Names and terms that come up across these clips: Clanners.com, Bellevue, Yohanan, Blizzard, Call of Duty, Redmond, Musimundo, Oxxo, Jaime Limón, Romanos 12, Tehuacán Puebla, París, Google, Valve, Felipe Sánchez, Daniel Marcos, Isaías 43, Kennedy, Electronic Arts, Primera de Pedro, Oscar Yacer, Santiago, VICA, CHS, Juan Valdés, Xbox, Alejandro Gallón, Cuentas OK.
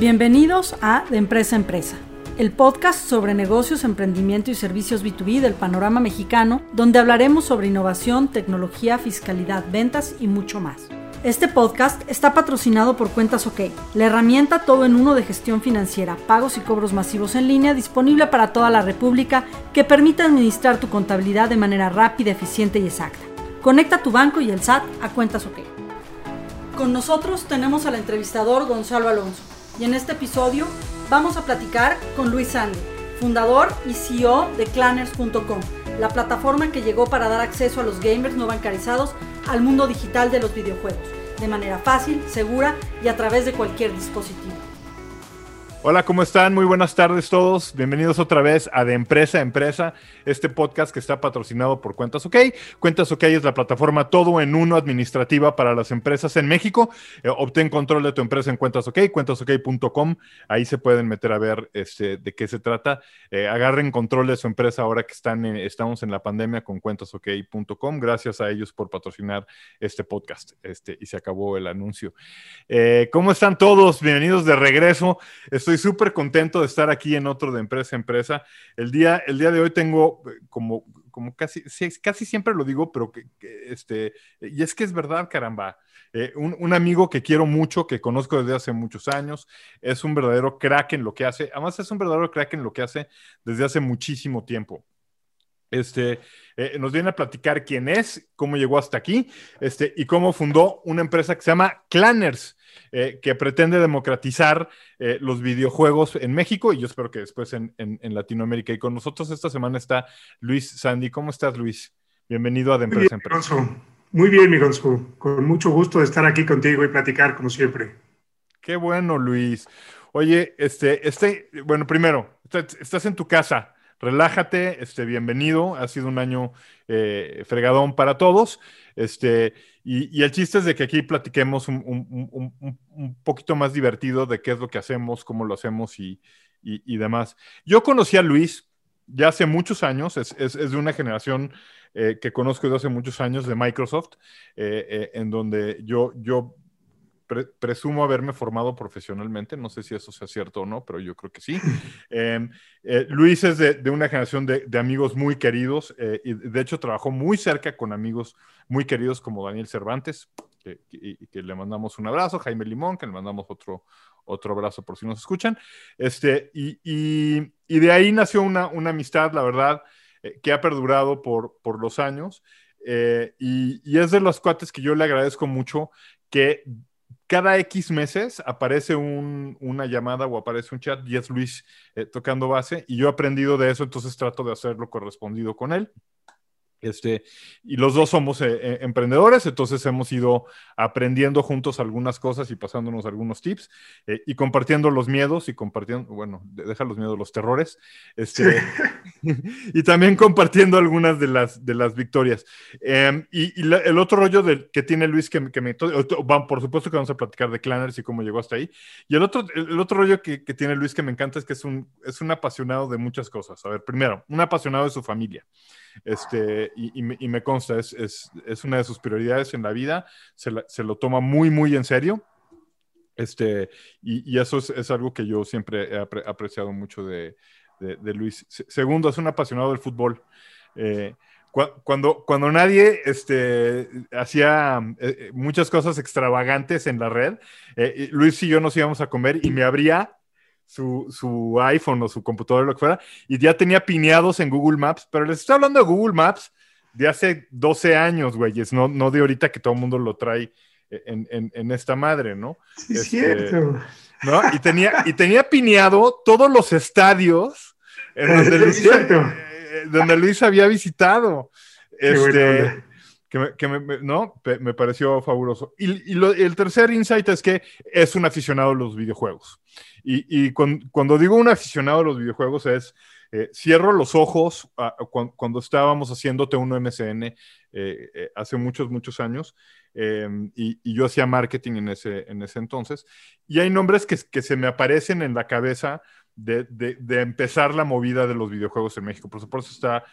Bienvenidos a De Empresa a Empresa, el podcast sobre negocios, emprendimiento y servicios B2B del panorama mexicano, donde hablaremos sobre innovación, tecnología, fiscalidad, ventas y mucho más. Este podcast está patrocinado por Cuentas OK, la herramienta todo en uno de gestión financiera, pagos y cobros masivos en línea disponible para toda la República que permite administrar tu contabilidad de manera rápida, eficiente y exacta. Conecta tu banco y el SAT a Cuentas OK. Con nosotros tenemos al entrevistador Gonzalo Alonso y en este episodio vamos a platicar con Luis Sandy, fundador y CEO de Clanners.com, la plataforma que llegó para dar acceso a los gamers no bancarizados al mundo digital de los videojuegos, de manera fácil, segura y a través de cualquier dispositivo. Hola, ¿cómo están? Muy buenas tardes todos. Bienvenidos otra vez a De Empresa a Empresa, este podcast que está patrocinado por Cuentas OK. Cuentas OK es la plataforma todo en uno administrativa para las empresas en México. Obtén control de tu empresa en Cuentas OK, cuentasok.com. Ahí se pueden meter a ver de qué se trata. Agarren control de su empresa ahora que estamos en la pandemia con cuentasok.com. Gracias a ellos por patrocinar este podcast. Y se acabó el anuncio. ¿Cómo están todos? Bienvenidos de regreso. Estoy súper contento de estar aquí en otro de Empresa a Empresa. El día de hoy tengo como casi siempre lo digo, pero y es que es verdad, caramba. Un amigo que quiero mucho, que conozco desde hace muchos años, es un verdadero crack en lo que hace. Además, es un verdadero crack en lo que hace desde hace muchísimo tiempo. Nos viene a platicar quién es, cómo llegó hasta aquí, y cómo fundó una empresa que se llama Clanners, que pretende democratizar los videojuegos en México, y yo espero que después en Latinoamérica. Y con nosotros esta semana está Luis Sandy. ¿Cómo estás, Luis? Bienvenido a De Empresa a Empresa. Muy bien, mi Gonzo. Con mucho gusto de estar aquí contigo y platicar, como siempre. Qué bueno, Luis. Oye, bueno, primero, estás en tu casa. Relájate, bienvenido. Ha sido un año fregadón para todos. Y el chiste es de que aquí platiquemos un poquito más divertido de qué es lo que hacemos, cómo lo hacemos y demás. Yo conocí a Luis ya hace muchos años, es de una generación que conozco desde hace muchos años de Microsoft, en donde yo presumo haberme formado profesionalmente, no sé si eso sea cierto o no, pero yo creo que sí. Luis es de una generación de amigos muy queridos, y de hecho trabajó muy cerca con amigos muy queridos como Daniel Cervantes, que le mandamos un abrazo, Jaime Limón, que le mandamos otro abrazo por si nos escuchan. Y de ahí nació una amistad, la verdad, que ha perdurado por los años, y es de los cuates que yo le agradezco mucho que cada X meses aparece una llamada o aparece un chat y es Luis tocando base, y yo he aprendido de eso, entonces trato de hacerlo correspondido con él. Y los dos somos emprendedores, entonces hemos ido aprendiendo juntos algunas cosas y pasándonos algunos tips, y compartiendo los miedos y compartiendo, bueno, deja los miedos, los terrores, y también compartiendo algunas de las victorias. El otro rollo que tiene Luis por supuesto que vamos a platicar de Clanners y cómo llegó hasta ahí, y el otro rollo que tiene Luis que me encanta es que es un apasionado de muchas cosas. A ver, primero, un apasionado de su familia. Y me consta, es una de sus prioridades en la vida, se lo toma muy, muy en serio, y eso es algo que yo siempre he apreciado mucho de Luis. Segundo, es un apasionado del fútbol. Cuando nadie hacía muchas cosas extravagantes en la red, Luis y yo nos íbamos a comer y me abría su iPhone o su computadora, lo que fuera, y ya tenía pineados en Google Maps, pero les estoy hablando de Google Maps de hace 12 años, güeyes, no de ahorita que todo el mundo lo trae en esta madre, ¿no? Sí, cierto. ¿No? Y tenía pineado todos los estadios en donde Luis había visitado. Me pareció fabuloso. El tercer insight es que es un aficionado a los videojuegos. Cuando digo un aficionado a los videojuegos es, cierro los ojos cuando estábamos haciendo T1 MCN hace muchos años, y yo hacía marketing en ese entonces, y hay nombres que se me aparecen en la cabeza de empezar la movida de los videojuegos en México. Por supuesto está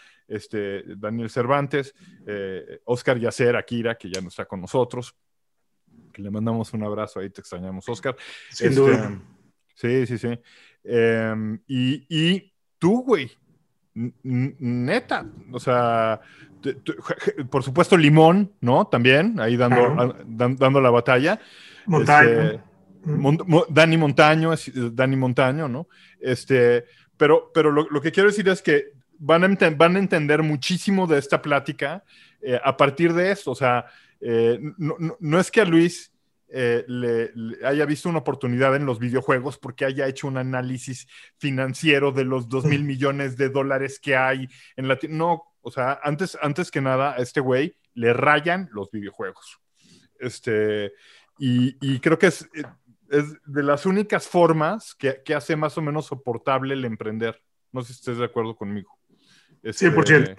Daniel Cervantes, Oscar Yacer, Akira, que ya no está con nosotros, que le mandamos un abrazo, ahí te extrañamos, Oscar. Sin duda. Sí. Y tú, güey, neta, o sea, por supuesto Limón, ¿no? También, ahí dando, claro, dando la batalla. Montaño. Dani Montaño, ¿no? Pero lo que quiero decir es que van a entender muchísimo de esta plática a partir de esto. O sea, no es que a Luis le haya visto una oportunidad en los videojuegos porque haya hecho un análisis financiero de los 2,000 millones de dólares que hay en la... No, o sea, antes que nada, a este güey le rayan los videojuegos. Y creo que es de las únicas formas que hace más o menos soportable el emprender. No sé si estés de acuerdo conmigo. 100%.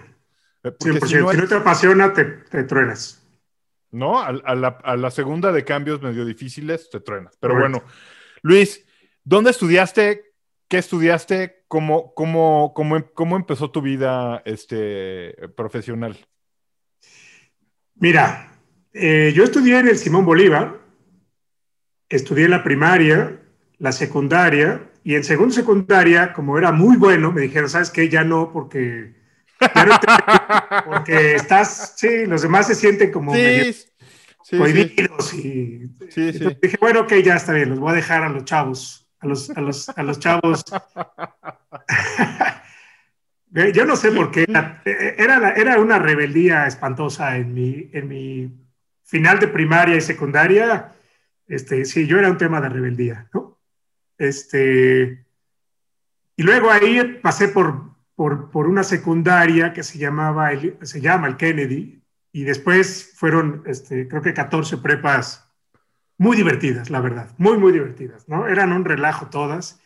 100%. Si no hay... te apasiona, te truenas. ¿No? A la segunda de cambios medio difíciles, te truenas. Pero correcto. Bueno, Luis, ¿dónde estudiaste? ¿Qué estudiaste? ¿Cómo empezó tu vida profesional? Mira, yo estudié en el Simón Bolívar. Estudié la primaria, la secundaria, y en segundo secundaria, como era muy bueno, me dijeron, ¿sabes qué? Ya no, porque... porque estás... Sí, los demás se sienten como medio cohibidos. Sí. Entonces dije, bueno, ok, ya está bien, los voy a dejar a los chavos. A los chavos. Yo no sé por qué. Era una rebeldía espantosa en mi final de primaria y secundaria. Sí, yo era un tema de rebeldía, ¿no? Y luego ahí pasé por una secundaria que se llama el Kennedy, y después fueron, creo que 14 prepas muy divertidas, la verdad, muy, muy divertidas, ¿no? Eran un relajo todas,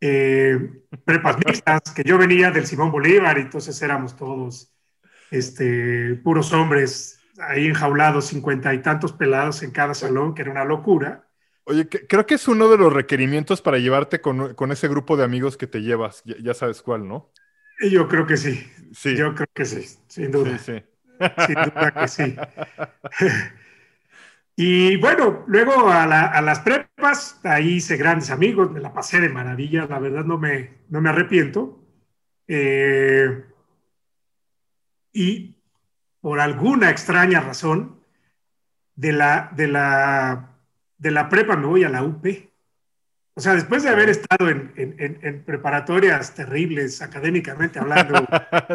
prepas mixtas, que yo venía del Simón Bolívar, y entonces éramos todos puros hombres, ahí enjaulados, 50 y tantos pelados en cada salón, que era una locura. Oye, creo que es uno de los requerimientos para llevarte con ese grupo de amigos que te llevas. Ya sabes cuál, ¿no? Yo creo que sí. Yo creo que sí, sin duda. Sí. Sin duda que sí. Y bueno, luego a las prepas, ahí hice grandes amigos, me la pasé de maravilla, la verdad no me arrepiento. Y por alguna extraña razón, de la prepa me voy a la UP. O sea, después de haber estado en preparatorias terribles, académicamente hablando,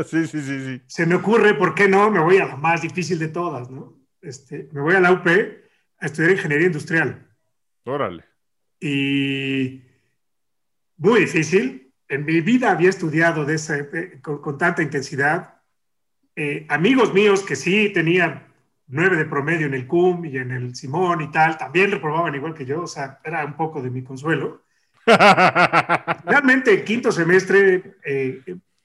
sí. Se me ocurre, ¿por qué no? Me voy a la más difícil de todas, ¿no? Me voy a la UP a estudiar ingeniería industrial. Órale. Y muy difícil. En mi vida había estudiado con tanta intensidad. Amigos míos que sí tenían 9 de promedio en el CUM y en el Simón y tal, también reprobaban igual que yo, o sea, era un poco de mi consuelo. Realmente, en quinto semestre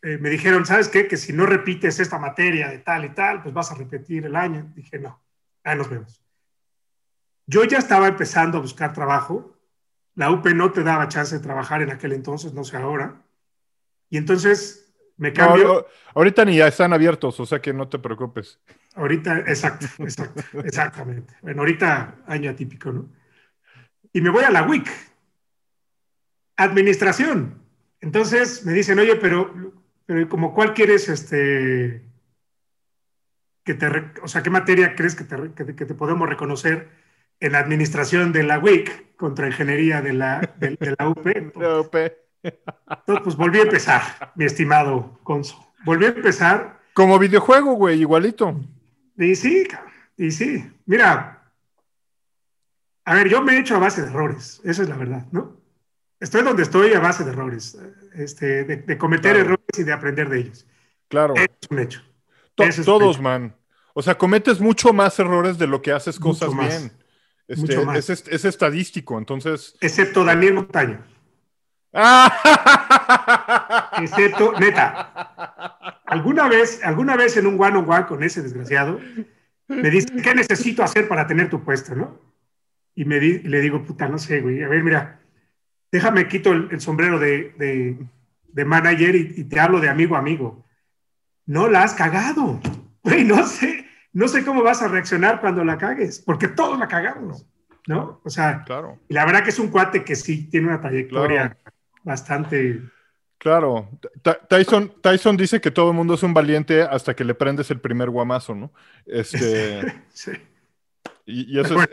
me dijeron, ¿sabes qué? Que si no repites esta materia de tal y tal, pues vas a repetir el año. Dije, no, ahí nos vemos. Yo ya estaba empezando a buscar trabajo, la UP no te daba chance de trabajar en aquel entonces, no sé ahora, y entonces... Me cambio. No, ahorita ni ya están abiertos, o sea que no te preocupes. Ahorita, exacto, exactamente. Bueno, ahorita año atípico, ¿no? Y me voy a la UIC. Administración. Entonces me dicen, oye, pero como cuál quieres, o sea, ¿qué materia crees que te podemos reconocer en la administración de la UIC contra ingeniería de la UP? La UP. Entonces, pues volví a empezar, mi estimado Gonzo. Volví a empezar. Como videojuego, güey, igualito. Y sí. Mira, a ver, yo me he hecho a base de errores, eso es la verdad, ¿no? Estoy donde estoy a base de errores, de cometer errores y de aprender de ellos. Claro. Eso es un hecho. Todos, man. O sea, cometes mucho más errores de lo que haces cosas bien. Mucho más. Es estadístico, entonces. Excepto Daniel Montaño. Excepto, neta, alguna vez en un one-on-one con ese desgraciado me dice, ¿qué necesito hacer para tener tu puesto? ¿No? Y le digo, puta, no sé, güey, a ver, mira, déjame quito el sombrero de manager y te hablo de amigo a amigo. No la has cagado, güey, no sé cómo vas a reaccionar cuando la cagues, porque todos la cagamos. ¿no? O sea, claro. Y la verdad que es un cuate que sí tiene una trayectoria claro. bastante... Claro. Tyson dice que todo el mundo es un valiente hasta que le prendes el primer guamazo, ¿no? Sí. Y eso, bueno.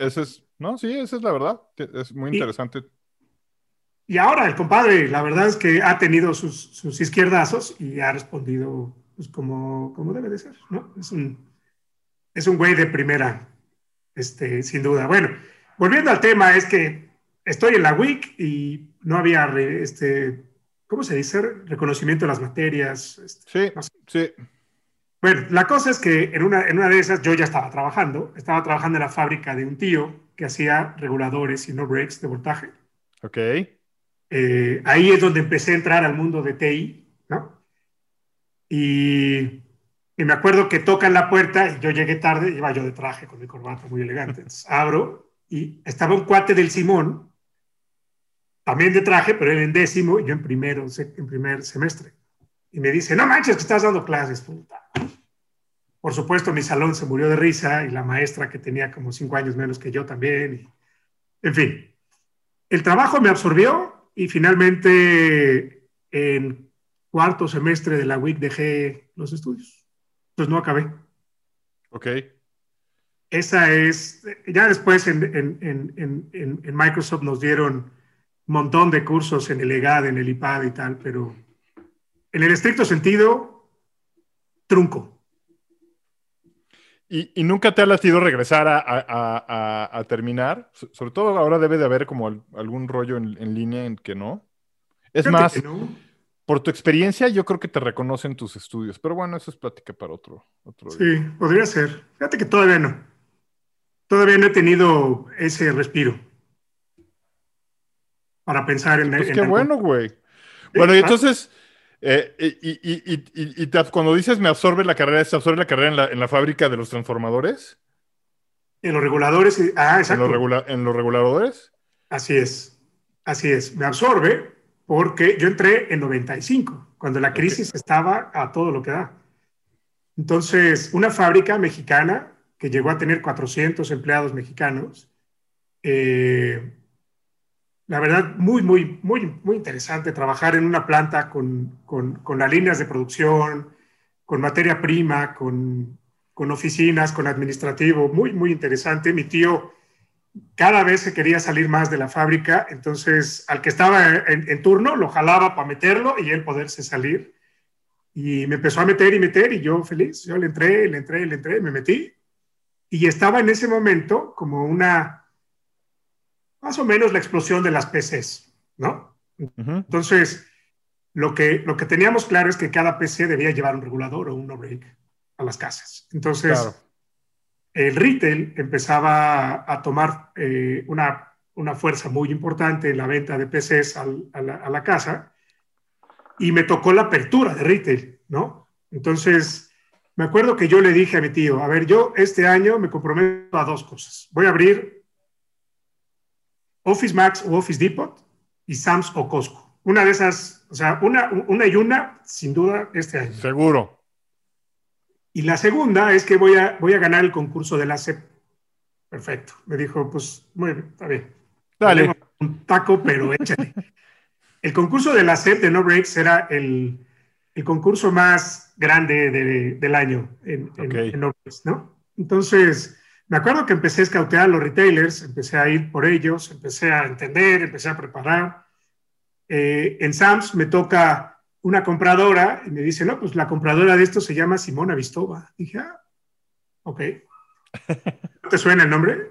No, sí, esa es la verdad. Es muy interesante. Y ahora el compadre, la verdad es que ha tenido sus izquierdazos y ha respondido pues, como debe de ser, ¿no? Es un güey de primera, sin duda. Bueno, volviendo al tema, es que estoy en la UIC y no había, ¿cómo se dice? Reconocimiento de las materias. Sí, no sé. Sí. Bueno, la cosa es que en una de esas yo ya estaba trabajando en la fábrica de un tío que hacía reguladores y no breaks de voltaje. Ok. Ahí es donde empecé a entrar al mundo de TI, ¿no? Y me acuerdo que tocan la puerta, y yo llegué tarde, iba yo de traje con mi corbata muy elegante, entonces abro y estaba un cuate del Simón, también de traje, pero él en décimo y yo en primer semestre. Y me dice, no manches, que estás dando clases, puta. Por supuesto, mi salón se murió de risa y la maestra que tenía como 5 años menos que yo también. Y, en fin, el trabajo me absorbió y finalmente en cuarto semestre de la UIC dejé los estudios. Entonces no acabé. Ok. Esa es, ya después en Microsoft nos dieron un montón de cursos en el EGAD, en el IPAD y tal, pero... En el estricto sentido, trunco. ¿Y nunca te ha latido regresar a terminar? Sobre todo ahora debe de haber como algún rollo en línea en que no. Es Fíjate más, que no. Por tu experiencia yo creo que te reconocen tus estudios. Pero bueno, eso es plática para otro sí, día. Podría ser. Fíjate que todavía no. Todavía no he tenido ese respiro. Para pensar en... Pues qué bueno, güey. Bueno, y entonces... cuando dices me absorbe la carrera, ¿se absorbe la carrera en la fábrica de los transformadores? En los reguladores, exacto. ¿En los reguladores? Así es. Me absorbe porque yo entré en 95, cuando la crisis estaba a todo lo que da. Entonces, una fábrica mexicana que llegó a tener 400 empleados mexicanos, la verdad, muy, muy, muy, muy interesante trabajar en una planta con las líneas de producción, con materia prima, con oficinas, con administrativo. Muy, muy interesante. Mi tío cada vez se quería salir más de la fábrica, entonces al que estaba en turno lo jalaba para meterlo y él poderse salir. Y me empezó a meter y yo feliz. Yo le entré, me metí. Y estaba en ese momento como una... más o menos la explosión de las PCs, ¿no? Uh-huh. Entonces, lo que teníamos claro es que cada PC debía llevar un regulador o un no-break a las casas. Entonces, claro. El retail empezaba a tomar una fuerza muy importante en la venta de PCs a la casa y me tocó la apertura de retail, ¿no? Entonces, me acuerdo que yo le dije a mi tío, a ver, yo este año me comprometo a 2 cosas. Voy a abrir Office Max o Office Depot y Sam's o Costco. Una de esas, o sea, una, sin duda, este año. Seguro. Y la segunda es que voy a ganar el concurso de la CEP. Perfecto. Me dijo, pues, muy bien, está bien. Dale. Un taco, pero échale. El concurso de la CEP de No Breaks era el concurso más grande del año en No Breaks, ¿no? Entonces... Me acuerdo que empecé a escautear a los retailers, empecé a ir por ellos, empecé a entender, empecé a preparar. En Sam's me toca una compradora y me dice, no, pues la compradora de esto se llama Simona Vistoba. Dije, ok. ¿No te suena el nombre?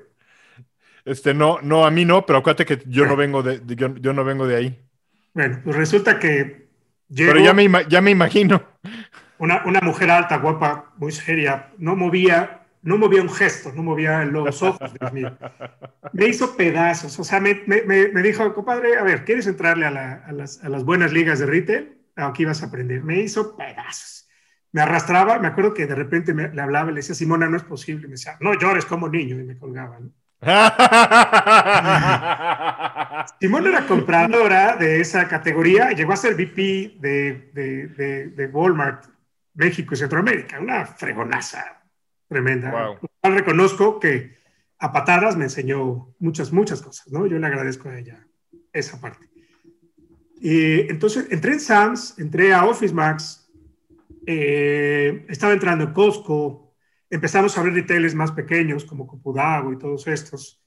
No, a mí no, pero acuérdate que yo no vengo yo no vengo de ahí. Bueno, pues resulta que llego... Pero ya me imagino. Una mujer alta, guapa, muy seria, no movía un gesto, no movía los ojos, Dios mío. Me hizo pedazos, o sea, me dijo, compadre, a ver, ¿quieres entrarle a las buenas ligas de retail? Aquí vas a aprender. Me hizo pedazos. Me arrastraba, me acuerdo que de repente le hablaba y le decía, Simona, no es posible. Me decía, no llores como niño, y me colgaba, ¿no? Simona era compradora de esa categoría, llegó a ser VP de Walmart, México y Centroamérica, una fregonaza. Tremenda. Wow. Reconozco que a patadas, me enseñó muchas cosas, ¿no? Yo le agradezco a ella esa parte. Entonces, entré en Sam's, entré a Office Max, estaba entrando en Costco, empezamos a ver retailers más pequeños como Copodago y todos estos.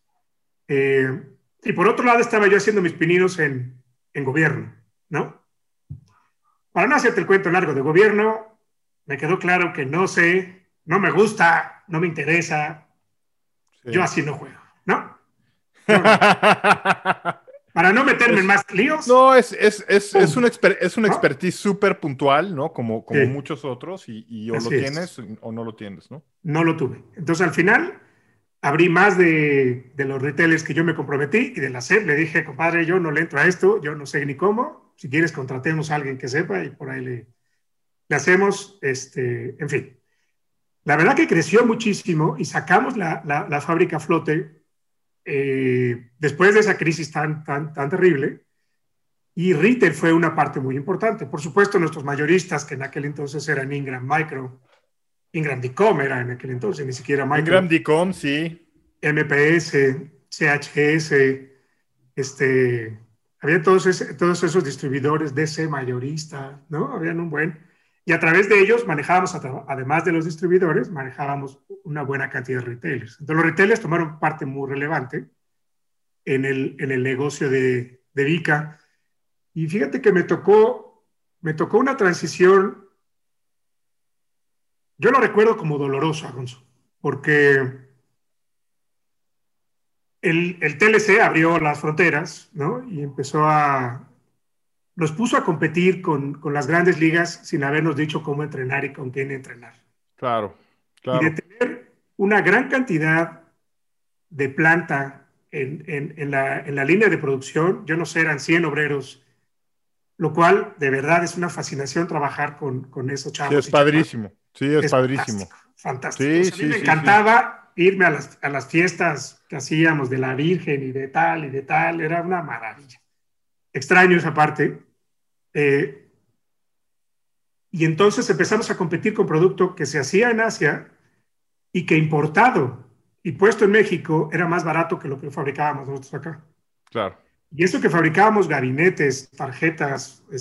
Y por otro lado estaba yo haciendo mis pininos en gobierno, ¿no? Para no hacerte el cuento largo de gobierno, me quedó claro que no sé, no me gusta, no me interesa. Sí. Yo así no juego, ¿no? Para no meterme en más líos. No, es una expertise súper puntual, ¿no? Como sí. Muchos otros, y o así lo tienes o no lo tienes, ¿no? No lo tuve. Entonces, al final, abrí más de los retailers que yo me comprometí, y de la SEP le dije, compadre, yo no le entro a esto, yo no sé ni cómo. Si quieres, contratemos a alguien que sepa y por ahí le hacemos, en fin. La verdad que creció muchísimo y sacamos la fábrica a flote después de esa crisis tan terrible, y retail fue una parte muy importante. Por supuesto, nuestros mayoristas, que en aquel entonces eran Ingram Dicom era en aquel entonces, ni siquiera Micro. Ingram Dicom, sí. MPS, CHS, había todos esos distribuidores, DC mayorista, ¿no? Habían un buen... Y a través de ellos manejábamos, además de los distribuidores, manejábamos una buena cantidad de retailers. Entonces, los retailers tomaron parte muy relevante en el negocio de VICA. Y fíjate que me tocó una transición, yo lo recuerdo como dolorosa, Gonzo, porque el TLC abrió las fronteras, ¿no? Y empezó nos puso a competir con las grandes ligas sin habernos dicho cómo entrenar y con quién entrenar. Claro. Y de tener una gran cantidad de planta en la línea de producción, yo no sé, eran 100 obreros, lo cual de verdad es una fascinación trabajar con esos chavos. Sí, es padrísimo. Sí, es padrísimo. Fantástico. Sí, o sea, a mí me encantaba irme a las fiestas que hacíamos de la Virgen y de tal, era una maravilla. Extraño esa parte. Y entonces empezamos a competir con producto que se hacía en Asia y que importado y puesto en México era más barato que lo que fabricábamos nosotros acá. Claro. Y eso que fabricábamos, gabinetes, tarjetas, o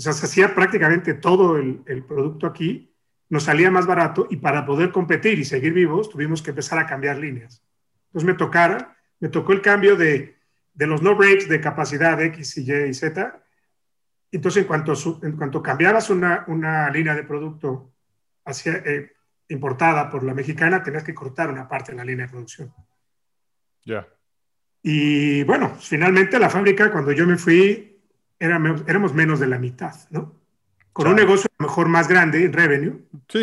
sea, se hacía prácticamente todo el producto aquí, nos salía más barato, y para poder competir y seguir vivos tuvimos que empezar a cambiar líneas. Entonces me tocó el cambio de los no breaks de capacidad de X, Y y Z. Entonces, en cuanto cambiabas una línea de producto importada por la mexicana, tenías que cortar una parte de la línea de producción. Ya. Yeah. Y bueno, finalmente la fábrica, cuando yo me fui, éramos menos de la mitad, ¿no? Con un negocio a lo mejor más grande en revenue. Sí.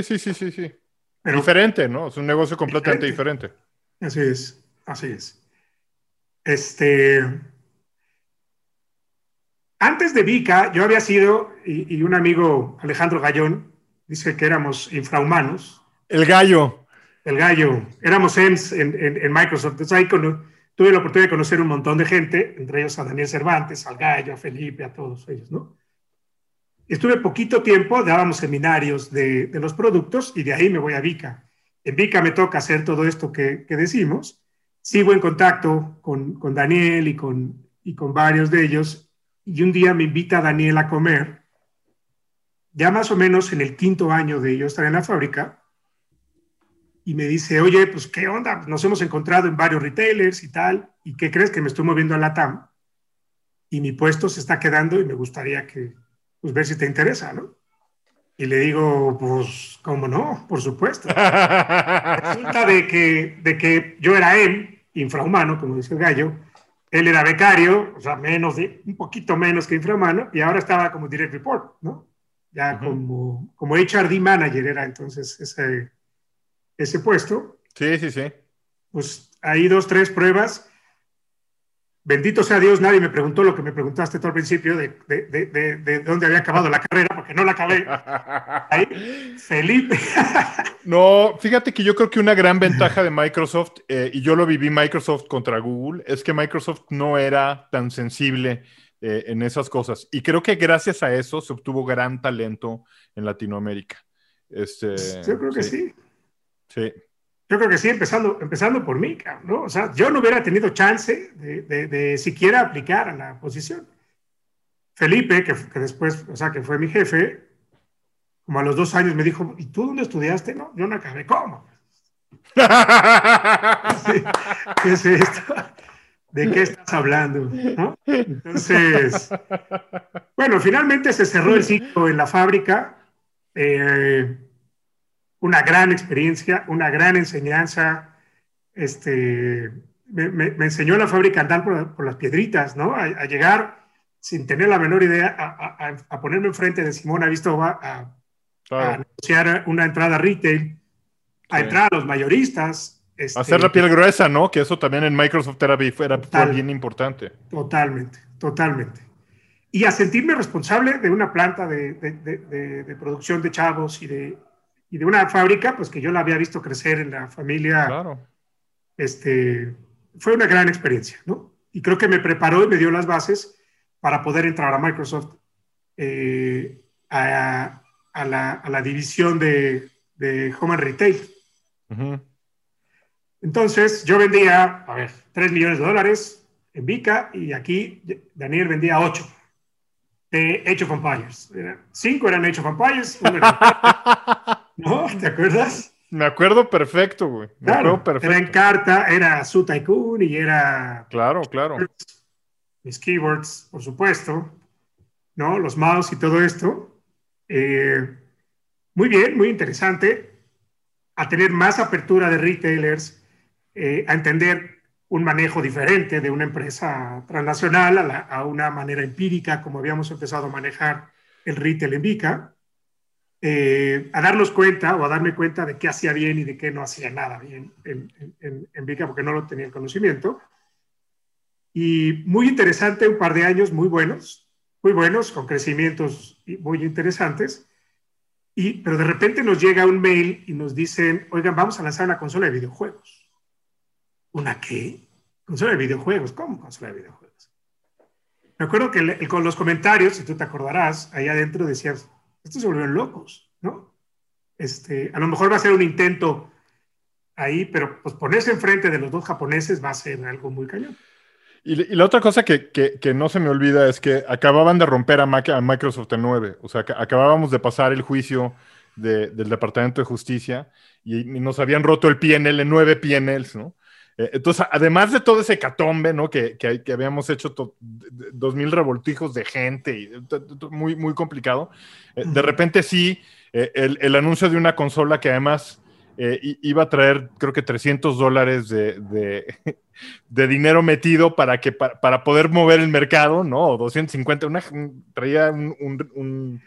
Pero diferente, ¿no? Es un negocio completamente diferente. Así es. Antes de VICA, yo había sido, y un amigo, Alejandro Gallón, dice que éramos infrahumanos. El gallo. Éramos EMS en Microsoft. Entonces ahí tuve la oportunidad de conocer un montón de gente, entre ellos a Daniel Cervantes, al gallo, a Felipe, a todos ellos, ¿no? Estuve poquito tiempo, dábamos seminarios de los productos, y de ahí me voy a VICA. En VICA me toca hacer todo esto que decimos. Sigo en contacto con Daniel y con varios de ellos, y un día me invita a Daniel a comer, ya más o menos en el quinto año de yo estar en la fábrica, y me dice, oye, pues qué onda, nos hemos encontrado en varios retailers y tal, ¿y qué crees? Que me estoy moviendo a LATAM, y mi puesto se está quedando y me gustaría pues ver si te interesa, ¿no? Y le digo, pues, ¿cómo no? Por supuesto. Resulta de que yo era infrahumano, como dice el gallo, él era becario, o sea, un poquito menos que infrahumano, y ahora estaba como direct report, ¿no? Ya como HRD manager era entonces ese puesto. Sí. Pues ahí 2, 3 pruebas. Bendito sea Dios, nadie me preguntó lo que me preguntaste tú al principio de dónde había acabado la carrera, porque no la acabé. Ahí, Felipe. No, fíjate que yo creo que una gran ventaja de Microsoft, y yo lo viví Microsoft contra Google, es que Microsoft no era tan sensible en esas cosas. Y creo que gracias a eso se obtuvo gran talento en Latinoamérica. Yo creo que sí. Yo creo que sí, empezando por mí, ¿no? O sea, yo no hubiera tenido chance de siquiera aplicar a la posición. Felipe, que después, o sea, que fue mi jefe, como a los 2 años me dijo, ¿y tú dónde estudiaste? No, yo no acabé. ¿Cómo? Sí, ¿qué es esto? ¿De qué estás hablando? ¿No? Entonces, bueno, finalmente se cerró el ciclo en la fábrica. Una gran experiencia, una gran enseñanza. Me enseñó la fábrica a andar por las piedritas, ¿no? A llegar sin tener la menor idea, a ponerme enfrente de Simona Vistoba, a negociar una entrada a retail, a entrar a los mayoristas. Hacer la piel gruesa, ¿no? Que eso también en Microsoft fue bien importante. Totalmente, totalmente. Y a sentirme responsable de una planta de producción de chavos y de una fábrica, pues que yo la había visto crecer en la familia. Claro. Fue una gran experiencia, ¿no? Y creo que me preparó y me dio las bases para poder entrar a Microsoft, a la división de Home and Retail. Uh-huh. Entonces, yo vendía, $3 millones en VICA, y aquí Daniel vendía 8 de Age of Empires. 5 eran Age of Empires, 1 era... ¿No? ¿Te acuerdas? Me acuerdo perfecto, güey. Claro, perfecto. Era Encarta, era Su Tycoon y era... Claro, claro. Mis keywords, por supuesto, ¿no? Los mouse y todo esto. Muy bien, muy interesante. A tener más apertura de retailers, a entender un manejo diferente de una empresa transnacional a una manera empírica, como habíamos empezado a manejar el retail en VICA. A darnos cuenta o a darme cuenta de qué hacía bien y de qué no hacía nada bien en VICA, porque no lo tenía el conocimiento. Y muy interesante, un par de años muy buenos, con crecimientos muy interesantes. Pero de repente nos llega un mail y nos dicen, oigan, vamos a lanzar una consola de videojuegos. ¿Una qué? ¿Consola de videojuegos? ¿Cómo consola de videojuegos? Me acuerdo que con los comentarios, si tú te acordarás, ahí adentro decías, estos se volvieron locos, ¿no? A lo mejor va a ser un intento ahí, pero pues ponerse enfrente de los dos japoneses va a ser algo muy cañón. Y la otra cosa que no se me olvida es que acababan de romper a Microsoft en 9. O sea, acabábamos de pasar el juicio del Departamento de Justicia y nos habían roto el PNL en 9 PNLs, ¿no? Entonces, además de todo ese hecatombe, ¿no? Que habíamos hecho 2000 revoltijos de gente, y muy, muy complicado. De repente sí, el anuncio de una consola que además iba a traer, creo que $300 de dinero metido para poder mover el mercado, ¿no? O 250, traía un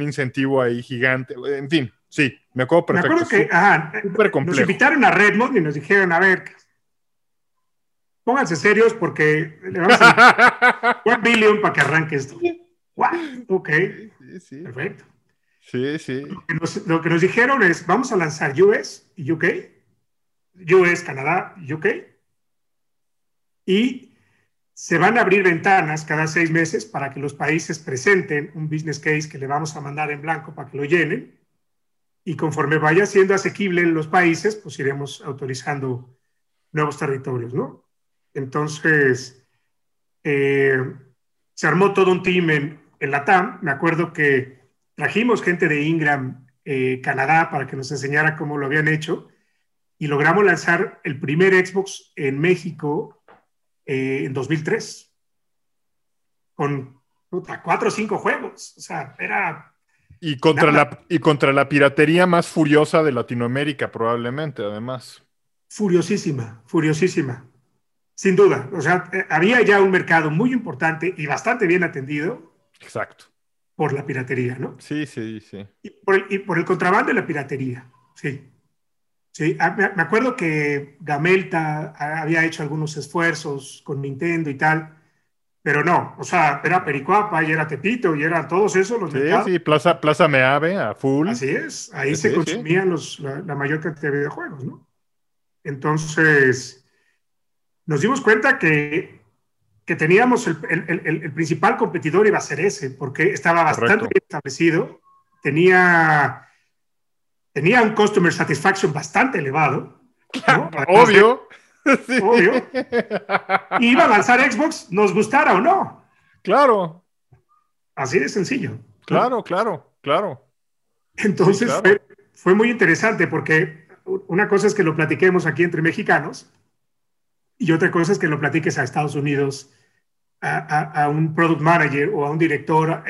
incentivo ahí gigante, en fin. Sí, me acuerdo perfecto. Me acuerdo que súper complejo. Nos invitaron a Redmond y nos dijeron, a ver, pónganse serios porque le vamos a $1 billón para que arranque esto. Wow, ok, sí. Perfecto. Sí. Lo que nos dijeron es, vamos a lanzar US y UK, US, Canadá, UK, y se van a abrir ventanas cada 6 meses para que los países presenten un business case que le vamos a mandar en blanco para que lo llenen. Y conforme vaya siendo asequible en los países, pues iremos autorizando nuevos territorios, ¿no? Entonces, se armó todo un team en la TAM. Me acuerdo que trajimos gente de Ingram, Canadá, para que nos enseñara cómo lo habían hecho. Y logramos lanzar el primer Xbox en México en 2003. Con 4 o 5 juegos. O sea, era... Y contra la piratería más furiosa de Latinoamérica, probablemente, además. Furiosísima. Sin duda. O sea, había ya un mercado muy importante y bastante bien atendido. Exacto. Por la piratería, ¿no? Sí. Y por el contrabando de la piratería, sí. Sí, me acuerdo que Gamelta había hecho algunos esfuerzos con Nintendo y tal. Pero no, o sea, era Pericuapa y era Tepito y eran todos esos los mercados. Sí, Plaza Meave a full. Así es, ahí sí, se consumían sí. la mayor cantidad de videojuegos, ¿no? Entonces, nos dimos cuenta que teníamos el principal competidor iba a ser ese, porque estaba bastante bien establecido, tenía tenía un customer satisfaction bastante elevado, ¿no? Obvio. Sí. Obvio. Y iba a lanzar Xbox, nos gustara o no. Claro. Así de sencillo. Claro, ¿no? Claro. Entonces sí, claro. Fue muy interesante porque una cosa es que lo platiquemos aquí entre mexicanos y otra cosa es que lo platiques a Estados Unidos, a un product manager o a un director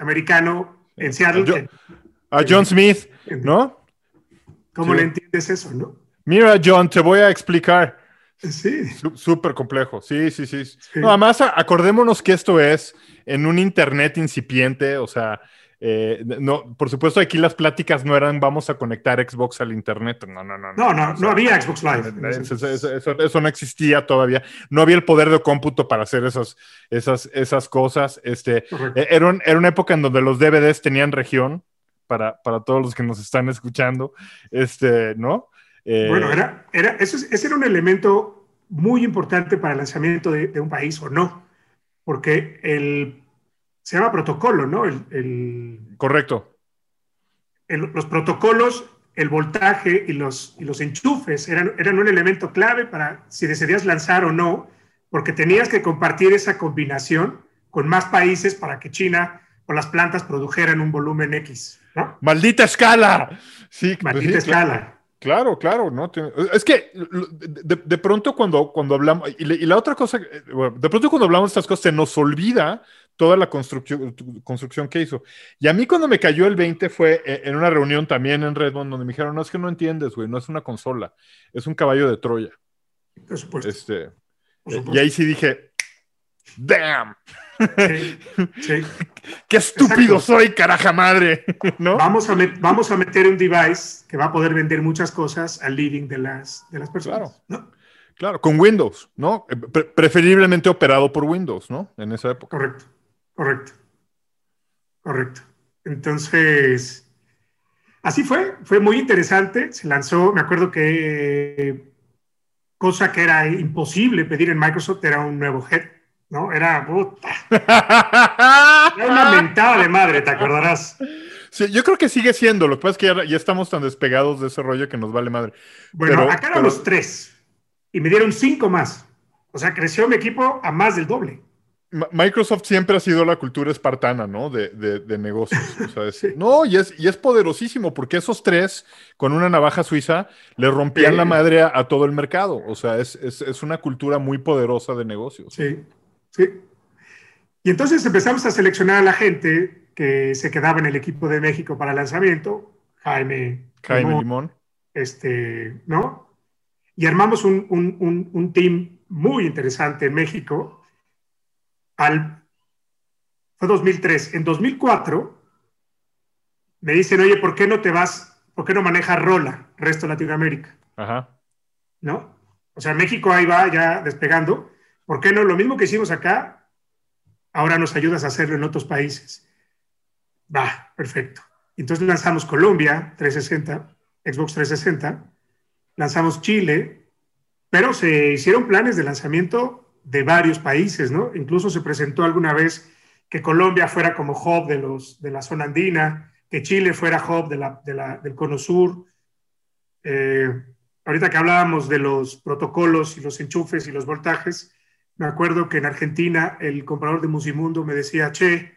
americano en Seattle. A John Smith, ¿no? ¿Cómo le entiendes eso, no? Mira, John, te voy a explicar. Sí. Súper complejo. Sí. No, además, acordémonos que esto es en un internet incipiente, o sea, no, por supuesto aquí las pláticas no eran vamos a conectar Xbox al internet, no, o sea, no había Xbox Live, eso no existía todavía, no había el poder de cómputo para hacer esas cosas, era una época en donde los DVDs tenían región, para todos los que nos están escuchando, ¿no? Bueno, ese era un elemento muy importante para el lanzamiento de un país o no, porque se llama protocolo, ¿no? Correcto. Los protocolos, el voltaje y los enchufes eran un elemento clave para si decidías lanzar o no, porque tenías que compartir esa combinación con más países para que China o las plantas produjeran un volumen X, ¿no? ¡Maldita escala! Sí, maldita escala. Claro, ¿no? Es que de pronto cuando hablamos, y la otra cosa, de pronto cuando hablamos de estas cosas se nos olvida toda la construcción que hizo. Y a mí cuando me cayó el 20 fue en una reunión también en Redmond donde me dijeron, no, es que no entiendes, güey, no es una consola, es un caballo de Troya. Por supuesto. Por supuesto. Y ahí sí dije, ¡damn! Sí. ¡Qué estúpido soy, caraja madre! ¿No? Vamos a meter un device que va a poder vender muchas cosas al living de las personas. Claro, ¿no? Claro, con Windows, ¿no? Preferiblemente operado por Windows, ¿no? En esa época. Correcto. Entonces, así fue muy interesante. Se lanzó, me acuerdo que cosa que era imposible pedir en Microsoft era un nuevo head. No, era puta. Era una mentada de madre, te acordarás. Sí, yo creo que sigue siendo. Lo que pasa es que ya estamos tan despegados de ese rollo que nos vale madre. Bueno, acá eran los 3 y me dieron 5 más. O sea, creció mi equipo a más del doble. Microsoft siempre ha sido la cultura espartana, ¿no? De negocios. O sea, sí. No, y es poderosísimo porque esos 3, con una navaja suiza, le rompían la madre a todo el mercado. O sea, es una cultura muy poderosa de negocios. Sí. Y entonces empezamos a seleccionar a la gente que se quedaba en el equipo de México para lanzamiento. Jaime Limón. ¿No? Y armamos un team muy interesante en México. Fue 2003. En 2004 me dicen, oye, ¿por qué no te vas? ¿Por qué no manejas Rola, resto de Latinoamérica? Ajá. ¿No? O sea, México ahí va ya despegando. ¿Por qué no? Lo mismo que hicimos acá, ahora nos ayudas a hacerlo en otros países. Va, perfecto. Entonces lanzamos Colombia, 360, Xbox 360, lanzamos Chile, pero se hicieron planes de lanzamiento de varios países, ¿no? Incluso se presentó alguna vez que Colombia fuera como hub de la zona andina, que Chile fuera hub del Cono Sur. Ahorita que hablábamos de los protocolos y los enchufes y los voltajes, me acuerdo que en Argentina el comprador de Musimundo me decía, che,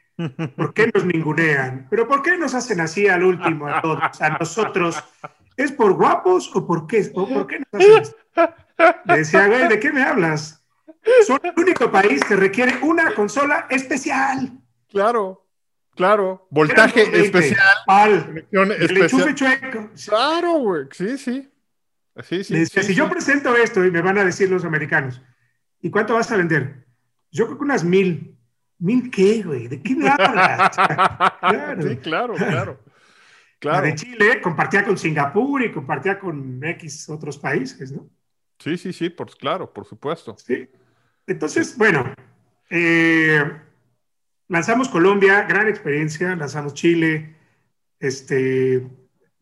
¿por qué nos ningunean? ¿Pero por qué nos hacen así al último a todos, a nosotros? ¿Es por guapos o por qué? ¿O por qué nos hacen así? Le decía, güey, ¿de qué me hablas? Son el único país que requiere una consola especial. Claro. Voltaje especial. El enchufe chueco. Claro, güey. Sí. Le decía, yo presento esto y me van a decir los americanos, ¿y cuánto vas a vender? Yo creo que unas 1000. ¿1000 qué, güey? ¿De qué me hablas? Claro. De Chile compartía con Singapur y compartía con X otros países, ¿no? Sí, claro, por supuesto. Sí. Entonces, bueno, lanzamos Colombia, gran experiencia, lanzamos Chile,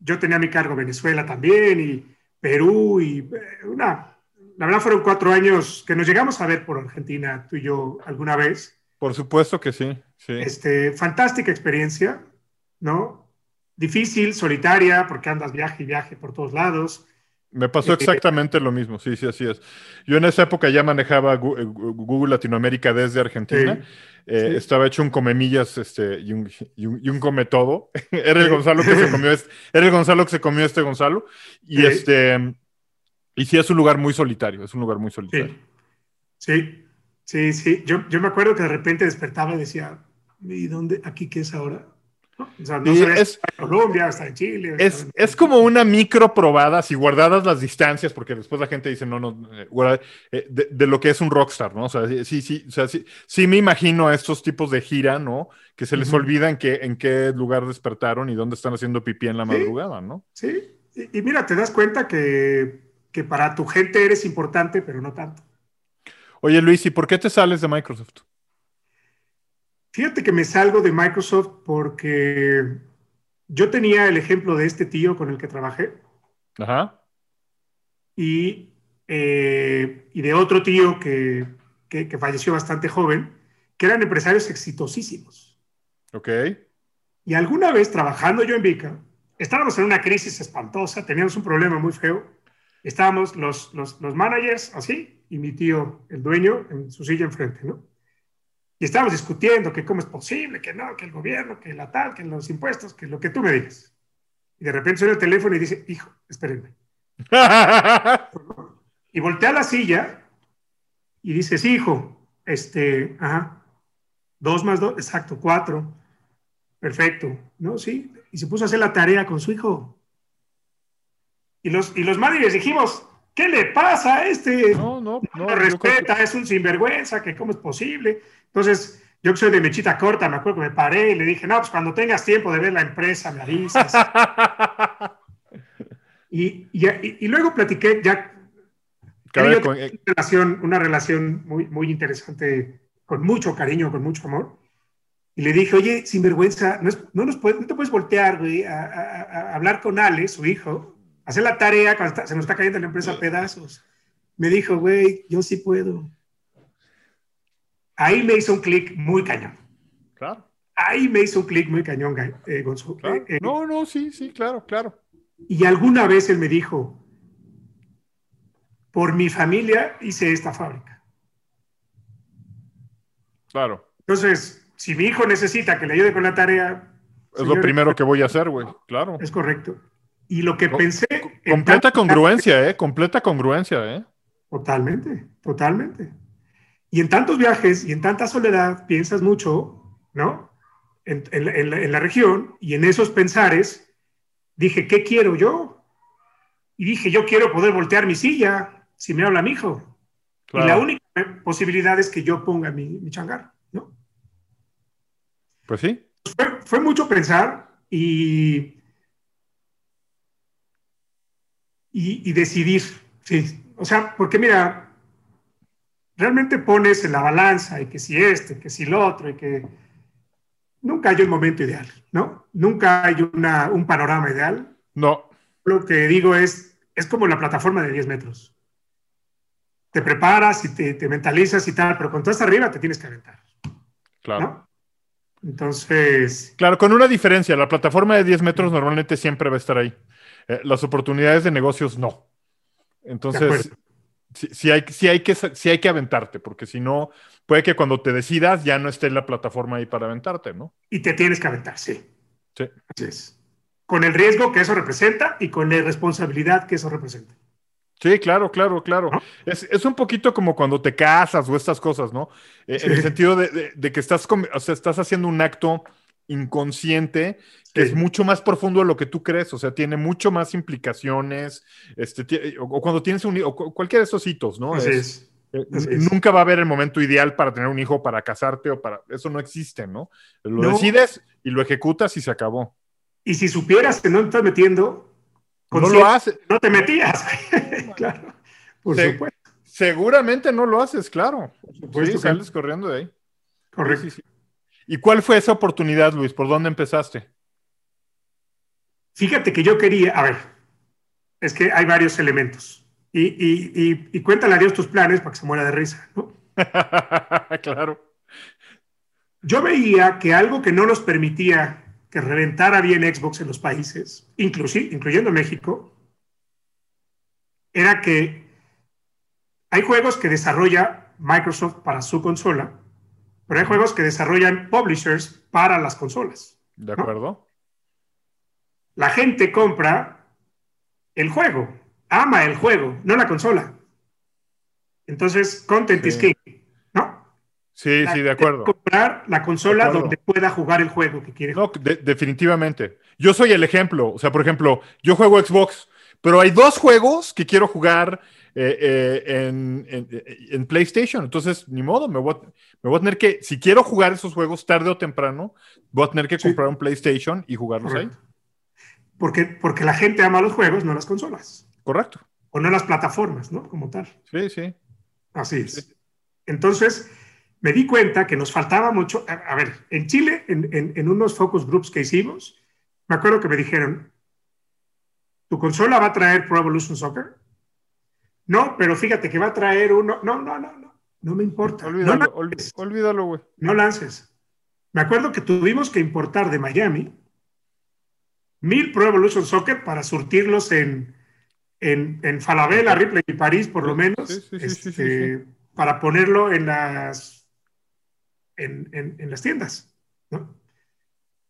yo tenía mi cargo Venezuela también y Perú y la verdad fueron 4 años que nos llegamos a ver por Argentina, tú y yo, alguna vez. Por supuesto que sí. Fantástica experiencia, ¿no? difícil, solitaria, porque andas viaje y viaje por todos lados. Me pasó exactamente lo mismo, sí, así es. Yo en esa época ya manejaba Google Latinoamérica desde Argentina. Sí. Estaba hecho un comemillas y un come todo. Era el Gonzalo que se comió este. Era el Gonzalo que se comió este Gonzalo. Y y sí, es un lugar muy solitario, es un lugar muy solitario. Sí. Yo me acuerdo que de repente despertaba y decía, ¿y dónde? ¿Aquí qué es ahora? O sea, no sabes, es Colombia, hasta en Chile. Es como una micro probada, si guardadas las distancias, porque después la gente dice, de lo que es un rockstar, ¿no? O sea, sí me imagino a estos tipos de gira, ¿no? Que se les olvida en qué lugar despertaron y dónde están haciendo pipí en la madrugada, ¿no? Sí, y mira, te das cuenta que para tu gente eres importante, pero no tanto. Oye, Luis, ¿y por qué te sales de Microsoft? Fíjate que me salgo de Microsoft porque yo tenía el ejemplo de este tío con el que trabajé. Ajá. Y de otro tío que falleció bastante joven, que eran empresarios exitosísimos. Ok. Y alguna vez, trabajando yo en VICA, estábamos en una crisis espantosa, teníamos un problema muy feo. Estábamos los managers así y mi tío, el dueño, en su silla enfrente, ¿no? Y estábamos discutiendo que cómo es posible, que no, que el gobierno, que la tal, que los impuestos, que lo que tú me digas. Y de repente suena el teléfono y dice, hijo, espérenme. Y voltea a la silla y dice, sí, hijo, 2 más 2, exacto, 4. Perfecto, ¿no? Sí. Y se puso a hacer la tarea con su hijo. Y los madres dijimos, ¿qué le pasa a este? No lo respeta, es un sinvergüenza, que cómo es posible. Entonces, yo que soy de mechita corta, me acuerdo que me paré y le dije, no, pues cuando tengas tiempo de ver la empresa, me avisas. y luego platiqué, ya una relación muy, muy interesante, con mucho cariño, con mucho amor. Y le dije, oye, sinvergüenza, no te puedes voltear, güey, a hablar con Ale, su hijo, hacer la tarea cuando se nos está cayendo la empresa a pedazos. Me dijo, güey, yo sí puedo. Ahí me hizo un clic muy cañón. Claro. Ahí me hizo un clic muy cañón, Gonzalo. Claro. Sí, claro. Y alguna vez él me dijo, por mi familia hice esta fábrica. Claro. Entonces, si mi hijo necesita que le ayude con la tarea... Es señor, lo primero que voy a hacer, güey. Claro. Es correcto. Y lo que pensé... Completa congruencia, ¿eh? Totalmente. Y en tantos viajes y en tanta soledad piensas mucho, ¿no? En la región y en esos pensares dije, ¿qué quiero yo? Y dije, yo quiero poder voltear mi silla si me habla mi hijo. Claro. Y la única posibilidad es que yo ponga mi changar, ¿no? Pues sí. Fue mucho pensar y decidir, sí. O sea, porque mira, realmente pones en la balanza y que si esto, y que si lo otro, y que nunca hay un momento ideal, ¿no? Nunca hay un panorama ideal. No. Lo que digo es como la plataforma de 10 metros. Te preparas y te mentalizas y tal, pero cuando estás arriba te tienes que aventar. Claro. ¿No? Entonces... Claro, con una diferencia. La plataforma de 10 metros normalmente siempre va a estar ahí. Las oportunidades de negocios no. Entonces, sí hay que aventarte, porque si no, puede que cuando te decidas ya no esté la plataforma ahí para aventarte, ¿no? Y te tienes que aventar, sí. Así es. Con el riesgo que eso representa y con la responsabilidad que eso representa. Sí, claro. ¿No? Es un poquito como cuando te casas o estas cosas, ¿no? En el sentido de que estás haciendo un acto inconsciente que es mucho más profundo de lo que tú crees, o sea, tiene mucho más implicaciones, o cuando tienes un hijo, o cualquiera de esos hitos, ¿no? Así es. Nunca va a haber el momento ideal para tener un hijo, para casarte, o para eso no existe, ¿no? Decides y lo ejecutas y se acabó. Y si supieras que no te estás metiendo, no te metías. Claro, por supuesto. Seguramente no lo haces, claro. Por supuesto, sí, sales corriendo de ahí. Correcto. Sí. ¿Y cuál fue esa oportunidad, Luis? ¿Por dónde empezaste? Fíjate que yo quería... A ver, es que hay varios elementos. Y cuéntale a Dios tus planes para que se muera de risa, ¿no? Claro. Yo veía que algo que no nos permitía que reventara bien Xbox en los países, incluyendo México, era que hay juegos que desarrolla Microsoft para su consola, pero hay juegos que desarrollan publishers para las consolas, ¿no? De acuerdo. La gente compra el juego, ama el juego, no la consola. Entonces, content is king, ¿no? Sí, sí, de acuerdo. Comprar la consola donde pueda jugar el juego que quiere. No, definitivamente. Yo soy el ejemplo. O sea, por ejemplo, yo juego Xbox, pero hay dos juegos que quiero jugar en PlayStation. Entonces, ni modo, me voy a tener que, si quiero jugar esos juegos tarde o temprano, voy a tener que comprar un PlayStation y jugarlos ahí. Porque la gente ama los juegos, no las consolas. Correcto. O no las plataformas, ¿no? Como tal. Sí, sí. Así es. Sí. Entonces, me di cuenta que nos faltaba mucho. A ver, en Chile, en unos focus groups que hicimos, me acuerdo que me dijeron, ¿tu consola va a traer Pro Evolution Soccer? No, pero fíjate que va a traer uno. No me importa. Olvídalo, güey. No lances. Me acuerdo que tuvimos que importar de Miami 1000 Pro Evolution Soccer para surtirlos en Falabella, Ripley y París, por lo menos, sí. Para ponerlo en las tiendas, ¿no?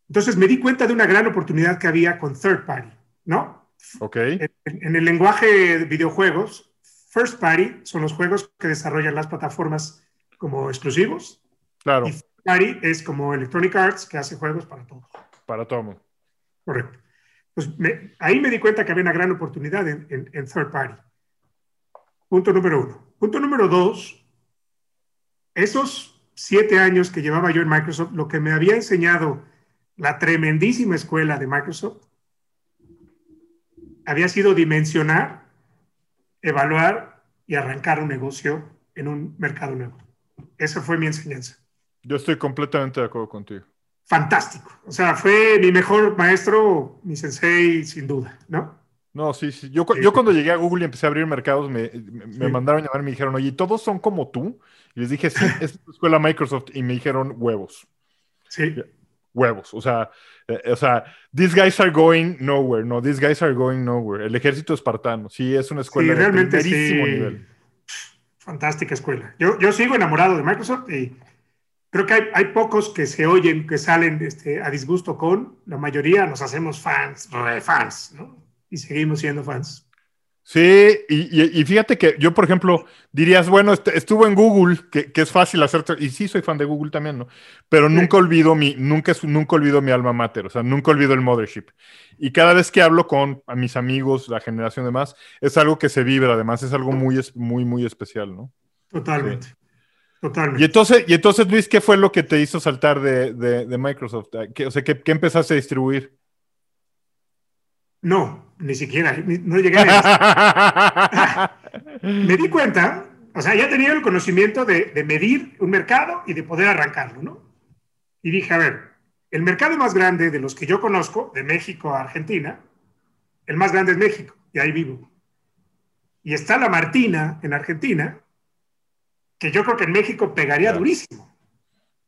Entonces me di cuenta de una gran oportunidad que había con third party, ¿no? Ok. En el lenguaje de videojuegos, first party son los juegos que desarrollan las plataformas como exclusivos. Claro. Y third party es como Electronic Arts, que hace juegos para todo. Para todo. Correcto. Pues ahí me di cuenta que había una gran oportunidad en third party. Punto número 1. Punto número 2. Esos 7 años que llevaba yo en Microsoft, lo que me había enseñado la tremendísima escuela de Microsoft había sido dimensionar, evaluar y arrancar un negocio en un mercado nuevo. Esa fue mi enseñanza. Yo estoy completamente de acuerdo contigo. Fantástico. O sea, fue mi mejor maestro, mi sensei, sin duda, ¿no? No, sí. Yo cuando llegué a Google y empecé a abrir mercados, me mandaron a llamar y me dijeron, oye, ¿todos son como tú? Y les dije, sí, es tu escuela Microsoft. Y me dijeron, huevos. Sí. Huevos. O sea, these guys are going nowhere. No, these guys are going nowhere. El ejército espartano. Sí, es una escuela de primerísimo nivel. Fantástica escuela. Yo sigo enamorado de Microsoft y creo que hay pocos que se oyen, que salen a disgusto con. La mayoría nos hacemos fans, refans, ¿no? Y seguimos siendo fans. Sí, y fíjate que yo, por ejemplo, dirías, bueno, estuvo en Google, que es fácil hacer. Y sí, soy fan de Google también, ¿no? Pero nunca olvido mi alma mater, o sea, nunca olvido el mothership. Y cada vez que hablo con a mis amigos, la generación de más, es algo que se vibra, además es algo muy, muy, muy especial, ¿no? Totalmente. Sí. Totalmente. Y entonces, Luis, ¿qué fue lo que te hizo saltar de Microsoft? ¿Qué empezaste a distribuir? No, ni siquiera. No llegué a eso. Me di cuenta, o sea, ya tenía el conocimiento de medir un mercado y de poder arrancarlo, ¿no? Y dije, a ver, el mercado más grande de los que yo conozco, de México a Argentina, el más grande es México, y ahí vivo. Y está la Martina en Argentina, que yo creo que en México pegaría durísimo.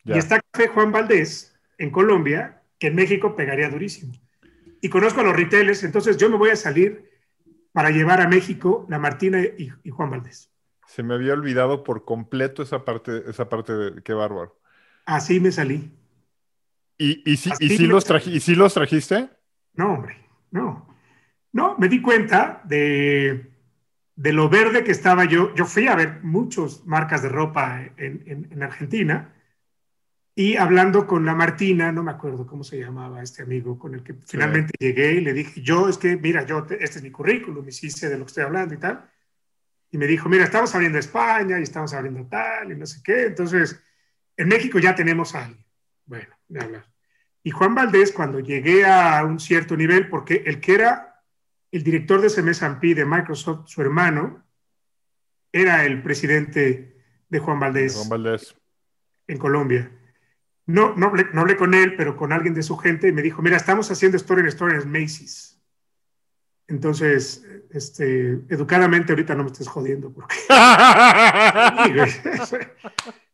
Yeah. Y está Café Juan Valdés en Colombia, que en México pegaría durísimo. Y conozco a los retailers, entonces yo me voy a salir para llevar a México la Martina y Juan Valdés. Se me había olvidado por completo esa parte, qué bárbaro. Así me salí. ¿Y sí los trajiste? No, hombre, no. No, me di cuenta de lo verde que estaba yo. Yo fui a ver muchas marcas de ropa en Argentina y hablando con la Martina, no me acuerdo cómo se llamaba este amigo con el que finalmente llegué y le dije, este es mi currículum, y sí sé de lo que estoy hablando y tal. Y me dijo, mira, estamos abriendo España y estamos abriendo tal y no sé qué. Entonces, en México ya tenemos a alguien. Bueno, de hablar. Y Juan Valdés, cuando llegué a un cierto nivel, porque el que era el director de S&P de Microsoft, su hermano, era el presidente de Juan Valdés. En Colombia. No hablé con él, pero con alguien de su gente, y me dijo, mira, estamos haciendo Story en Macy's. Entonces, educadamente, ahorita no me estés jodiendo. Porque...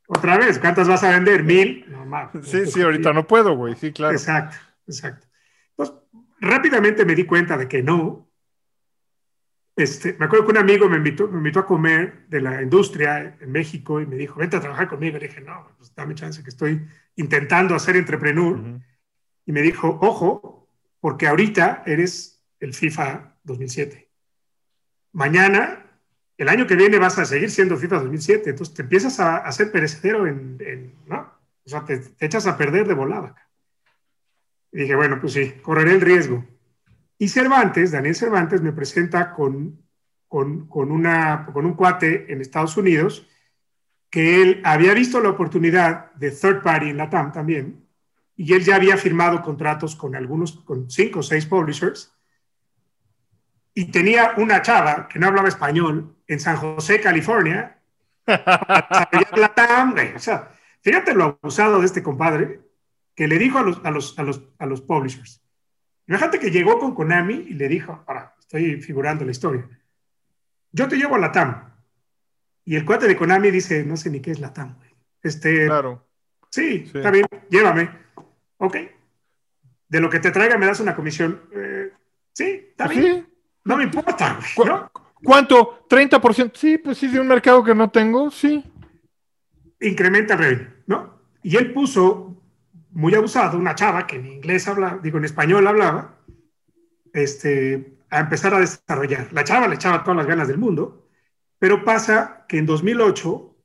Otra vez, ¿cuántas vas a vender? 1000. No, ahorita no puedo, güey. Sí, claro. Exacto. exacto. Entonces, rápidamente me di cuenta de que no. Me acuerdo que un amigo me invitó a comer de la industria en México y me dijo, vente a trabajar conmigo. Le dije, no, pues dame chance que estoy intentando hacer entrepreneur. Uh-huh. Y me dijo, ojo, porque ahorita eres el FIFA 2007. Mañana, el año que viene vas a seguir siendo FIFA 2007. Entonces te empiezas a hacer perecedero ¿no? O sea, te echas a perder de volada. Y dije, bueno, pues sí, correré el riesgo. Y Daniel Cervantes, me presenta con un cuate en Estados Unidos que él había visto la oportunidad de third party en LATAM también, y él ya había firmado contratos con 5 o 6 publishers, y tenía una chava que no hablaba español en San José, California, LATAM. O sea, fíjate lo abusado de este compadre, que le dijo a los publishers. Imagínate que llegó con Konami y le dijo, ahora, estoy figurando la historia, yo te llevo a LATAM. Y el cuate de Konami dice, no sé ni qué es LATAM, güey. Claro. Sí, está bien, llévame. Ok. De lo que te traiga me das una comisión. Sí, está bien. ¿Sí? No me importa, güey, ¿no? ¿Cuánto? ¿30%? Sí, pues sí, de un mercado que no tengo, sí. Incrementa el revenue, ¿no? Y él puso... muy abusado, una chava que en inglés hablaba, digo, en español hablaba, a empezar a desarrollar. La chava le echaba todas las ganas del mundo, pero pasa que en 2008,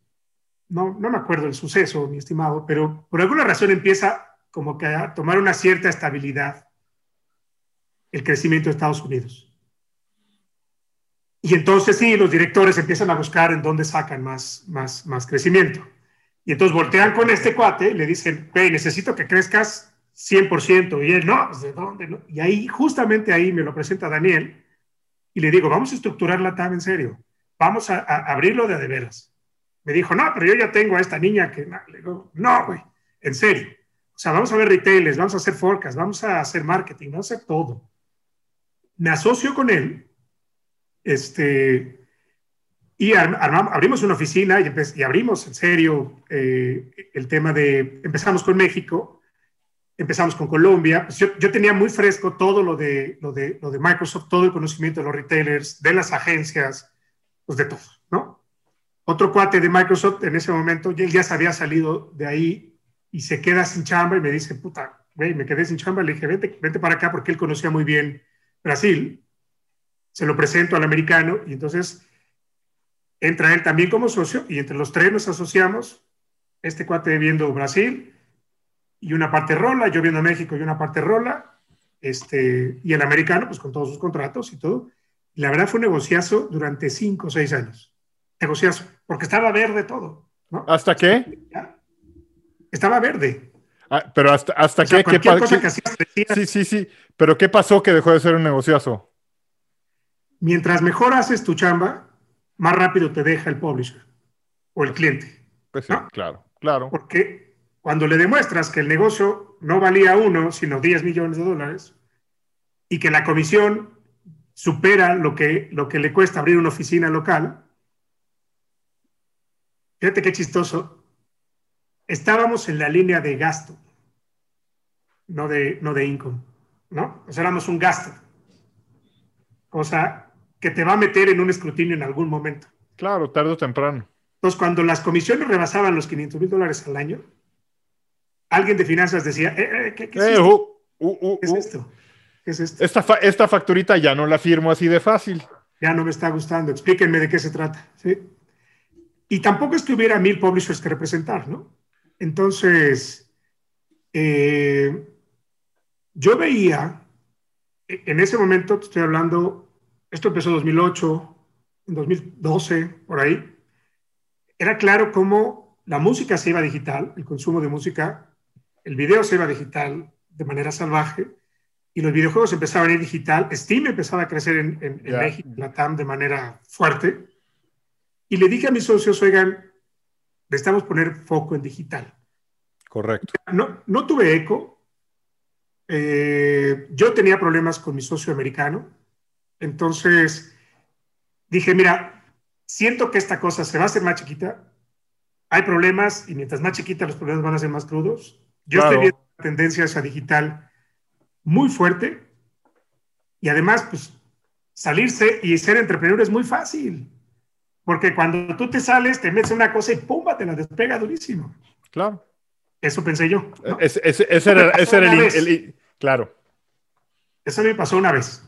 no me acuerdo el suceso, mi estimado, pero por alguna razón empieza como que a tomar una cierta estabilidad el crecimiento de Estados Unidos. Y entonces sí, los directores empiezan a buscar en dónde sacan más crecimiento. Y entonces voltean con este cuate, le dicen, hey, necesito que crezcas 100%. Y él, no, ¿de dónde? No? Y ahí, justamente ahí, me lo presenta Daniel y le digo, vamos a estructurar la TAM en serio. Vamos a abrirlo de veras. Me dijo, no, pero yo ya tengo a esta niña que... Le digo, no, güey, en serio. O sea, vamos a ver retailers, vamos a hacer forecast, vamos a hacer marketing, vamos a hacer todo. Me asocio con él, y abrimos una oficina y abrimos en serio el tema de... Empezamos con México, empezamos con Colombia. Pues yo tenía muy fresco todo lo de Microsoft, todo el conocimiento de los retailers, de las agencias, pues de todo, ¿no? Otro cuate de Microsoft en ese momento, él ya se había salido de ahí y se queda sin chamba y me dice, puta, güey, me quedé sin chamba. Le dije, vente para acá, porque él conocía muy bien Brasil. Se lo presento al americano y entonces... entra él también como socio y entre los tres nos asociamos, este cuate viendo Brasil y una parte rola, yo viendo México y una parte rola, y el americano pues con todos sus contratos y todo. Y la verdad fue un negociazo durante 5 o 6 años. Negociazo, porque estaba verde todo, ¿no? ¿Hasta qué? Estaba verde. Ah, pero hasta o sea, qué cosa que hacías, decías. Sí, pero ¿qué pasó que dejó de ser un negociazo? Mientras mejor haces tu chamba, más rápido te deja el publisher o el cliente. Pues sí, ¿no? Claro. Porque cuando le demuestras que el negocio no valía uno, sino 10 millones de dólares, y que la comisión supera lo que le cuesta abrir una oficina local, fíjate qué chistoso, estábamos en la línea de gasto, no de income, ¿no? O sea, éramos un gasto. Cosa que te va a meter en un escrutinio en algún momento. Claro, tarde o temprano. Entonces, cuando las comisiones rebasaban los $500,000 al año, alguien de finanzas decía, ¿qué es esto? ¿Qué es esto? ¿Qué es esto? Esta facturita ya no la firmo así de fácil. Ya no me está gustando, explíquenme de qué se trata, ¿sí? Y tampoco es que hubiera 1000 publishers que representar, ¿no? Entonces, yo veía, en ese momento, te estoy hablando... Esto empezó en 2008, en 2012, por ahí. Era claro cómo la música se iba digital, el consumo de música, el video se iba digital de manera salvaje, y los videojuegos empezaban a ir digital. Steam empezaba a crecer en México, en LATAM, de manera fuerte. Y le dije a mis socios, oigan, necesitamos poner foco en digital. Correcto. No tuve eco. Yo tenía problemas con mi socio americano. Entonces dije, mira, siento que esta cosa se va a hacer más chiquita, hay problemas y mientras más chiquita los problemas van a ser más crudos. Yo estoy viendo tendencia hacia digital muy fuerte y además, pues, salirse y ser entrepreneur es muy fácil. Porque cuando tú te sales, te metes en una cosa y ¡pumba! Te la despega durísimo. Claro. Eso pensé yo, ¿no? Ese era el... Claro. Eso me pasó una vez.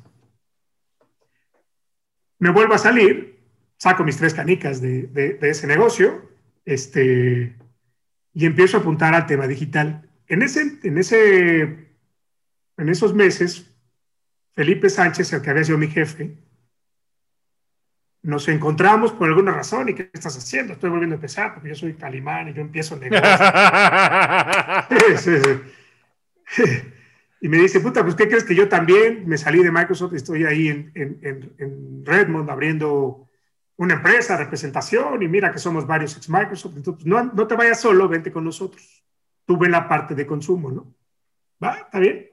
Me vuelvo a salir, saco mis 3 canicas de ese negocio, y empiezo a apuntar al tema digital. En esos meses, Felipe Sánchez, el que había sido mi jefe, nos encontramos por alguna razón. ¿Y qué estás haciendo? Estoy volviendo a empezar porque yo soy Calimán y yo empiezo el negocio. Sí. Y me dice, puta, pues, ¿qué crees que yo también me salí de Microsoft? Estoy ahí en Redmond abriendo una empresa, representación, y mira que somos varios ex-Microsoft. Entonces, no te vayas solo, vente con nosotros. Tú ves la parte de consumo, ¿no? ¿Va? ¿Está bien?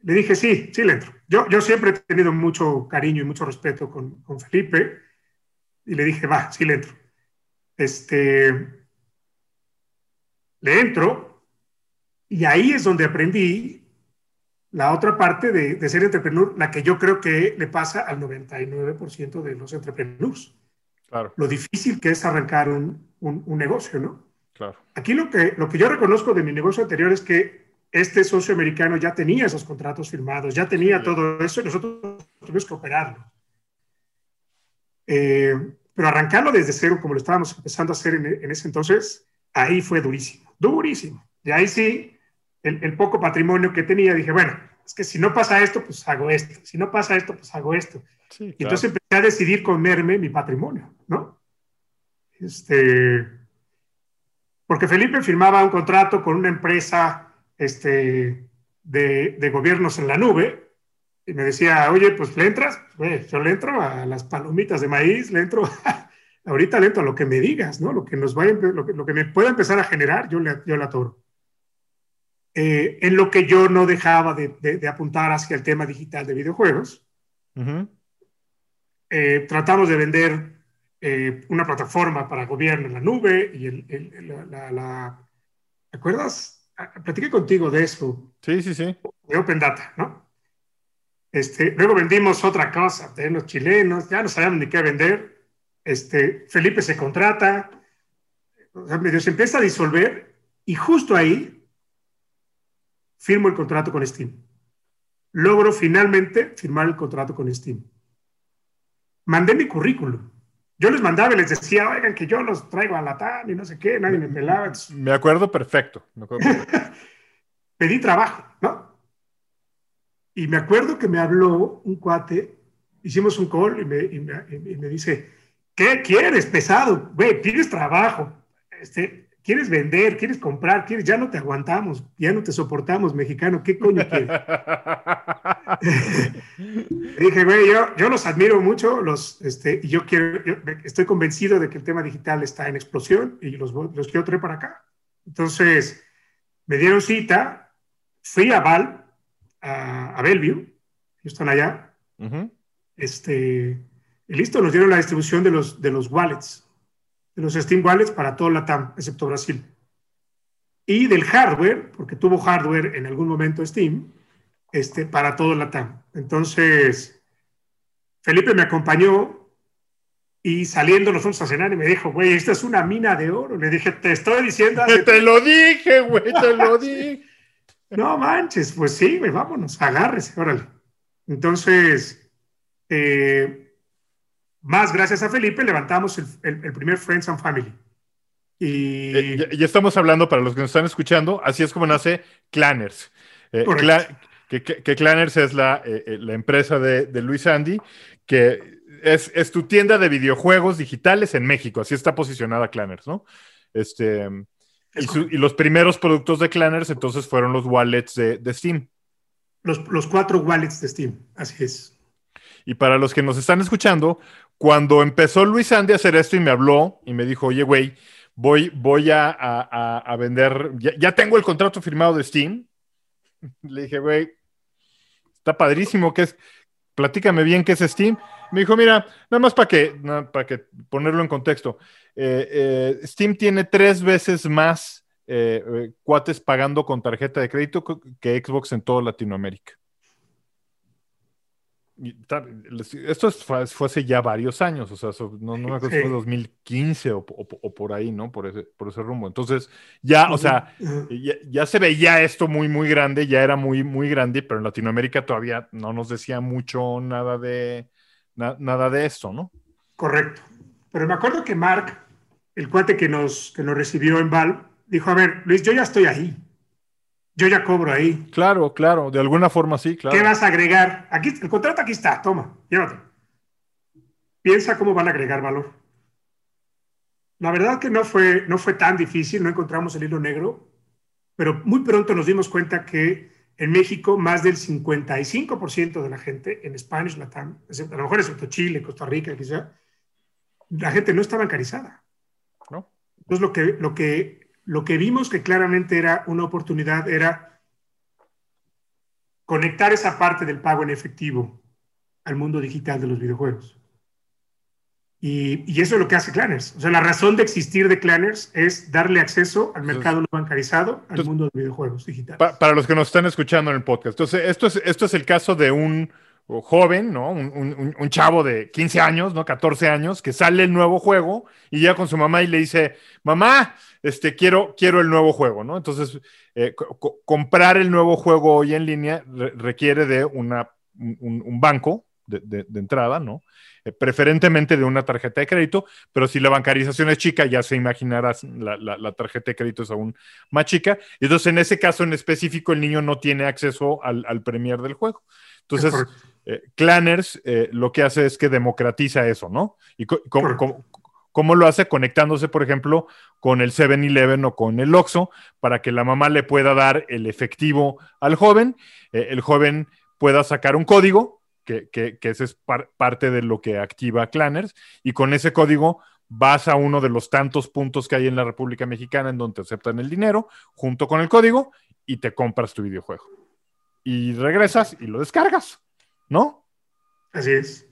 Le dije, sí le entro. Yo siempre he tenido mucho cariño y mucho respeto con Felipe, y le dije, va, sí le entro. Le entro. Y ahí es donde aprendí la otra parte de ser entrepreneur, la que yo creo que le pasa al 99% de los entrepreneurs. Claro. Lo difícil que es arrancar un negocio, ¿no? Claro. Aquí lo que yo reconozco de mi negocio anterior es que este socio americano ya tenía esos contratos firmados, ya tenía todo eso y nosotros tuvimos que operarlo. Pero arrancarlo desde cero, como lo estábamos empezando a hacer en ese entonces, ahí fue durísimo, durísimo. Y ahí sí, el poco patrimonio que tenía, dije, bueno, es que si no pasa esto, pues hago esto. Si no pasa esto, pues hago esto. Sí, claro. Y entonces empecé a decidir comerme mi patrimonio, ¿no? Porque Felipe firmaba un contrato con una empresa de gobiernos en la nube y me decía, oye, pues ¿le entras? Pues, yo le entro a las palomitas de maíz, le entro a... Ahorita le entro a lo que me digas, ¿no? Lo que me pueda empezar a generar, yo le atoro. En lo que yo no dejaba de apuntar hacia el tema digital de videojuegos, uh-huh. Tratamos de vender una plataforma para gobierno en la nube y ¿te acuerdas? Platiqué contigo de eso. Sí. De Open Data, ¿no? Luego vendimos otra cosa de los chilenos, ya no sabíamos ni qué vender. Felipe se contrata, medio se empieza a disolver y justo ahí firmo el contrato con Steam. Logro finalmente firmar el contrato con Steam. Mandé mi currículum. Yo les mandaba y les decía, oigan, que yo los traigo a la TAM y no sé qué, nadie me pelaba. Me acuerdo perfecto. Pedí trabajo, ¿no? Y me acuerdo que me habló un cuate, hicimos un call y me dice... ¿Qué quieres, pesado? Güey, tienes trabajo. ¿Quieres vender? ¿Quieres comprar? Ya no te aguantamos. Ya no te soportamos, mexicano. ¿Qué coño quieres? Dije, güey, yo los admiro mucho. Estoy convencido de que el tema digital está en explosión y los quiero traer para acá. Entonces, me dieron cita. Fui a Valve, a Bellevue. Ellos están allá. Uh-huh. Y listo, nos dieron la distribución de los wallets, de los Steam Wallets para toda Latam, excepto Brasil. Y del hardware, porque tuvo hardware en algún momento Steam, para todo Latam. Entonces, Felipe me acompañó y saliendo nos fuimos a cenar y me dijo, güey, esta es una mina de oro. Le dije, te estoy diciendo... ¡Te lo dije, güey! ¡Te lo dije! No manches, pues sí, güey, vámonos, agárrese, órale. Entonces... más gracias a Felipe levantamos el primer Friends and Family. Y estamos hablando, para los que nos están escuchando, así es como nace Clanners. Que Clanners es la empresa de Luis Sandy, que es tu tienda de videojuegos digitales en México. Así está posicionada Clanners, ¿no? Y los primeros productos de Clanners entonces fueron los wallets de Steam. Los 4 wallets de Steam, así es. Y para los que nos están escuchando, cuando empezó Luis Sandy a hacer esto y me habló y me dijo, oye, güey, voy a vender, ya tengo el contrato firmado de Steam. Le dije, güey, está padrísimo, ¿qué es? Platícame bien qué es Steam. Me dijo, mira, nada más para que ponerlo en contexto, Steam tiene 3 veces más cuates pagando con tarjeta de crédito que Xbox en toda Latinoamérica. Esto fue hace ya varios años, o sea, no me acuerdo si fue 2015 o por ahí, ¿no? Por ese rumbo. Entonces, ya, o sea, ya se veía esto muy, muy grande, ya era muy, muy grande, pero en Latinoamérica todavía no nos decía mucho nada de esto, ¿no? Correcto. Pero me acuerdo que Mark, el cuate que nos recibió en Valve, dijo, a ver, Luis, yo ya estoy ahí. Yo ya cobro ahí. Claro, de alguna forma sí, claro. ¿Qué vas a agregar? Aquí, el contrato aquí está, toma, llévate. Piensa cómo van a agregar valor. La verdad que no fue tan difícil, no encontramos el hilo negro, pero muy pronto nos dimos cuenta que en México más del 55% de la gente, en Spanish Latam, a lo mejor excepto Chile, Costa Rica, quizá, la gente no está bancarizada. ¿No? Entonces lo que vimos que claramente era una oportunidad era conectar esa parte del pago en efectivo al mundo digital de los videojuegos. Y eso es lo que hace Clanners. O sea, la razón de existir de Clanners es darle acceso al mercado no bancarizado, mundo de videojuegos digitales. Para los que nos están escuchando en el podcast. Entonces, esto es el caso de un joven, ¿no? Un chavo de 15 años, ¿no? 14 años, que sale el nuevo juego y llega con su mamá y le dice, mamá, quiero el nuevo juego, ¿no? Entonces, comprar el nuevo juego hoy en línea requiere de un banco de entrada, ¿no? Preferentemente de una tarjeta de crédito, pero si la bancarización es chica, ya se imaginarás, la tarjeta de crédito es aún más chica. Y entonces, en ese caso en específico, el niño no tiene acceso al premier del juego. Entonces, Clanners lo que hace es que democratiza eso, ¿no? Y ¿cómo lo hace? Conectándose, por ejemplo, con el 7-Eleven o con el Oxxo para que la mamá le pueda dar el efectivo al joven, el joven pueda sacar un código, que ese es parte de lo que activa Clanners, y con ese código vas a uno de los tantos puntos que hay en la República Mexicana en donde aceptan el dinero junto con el código y te compras tu videojuego. Y regresas y lo descargas, ¿no? Así es.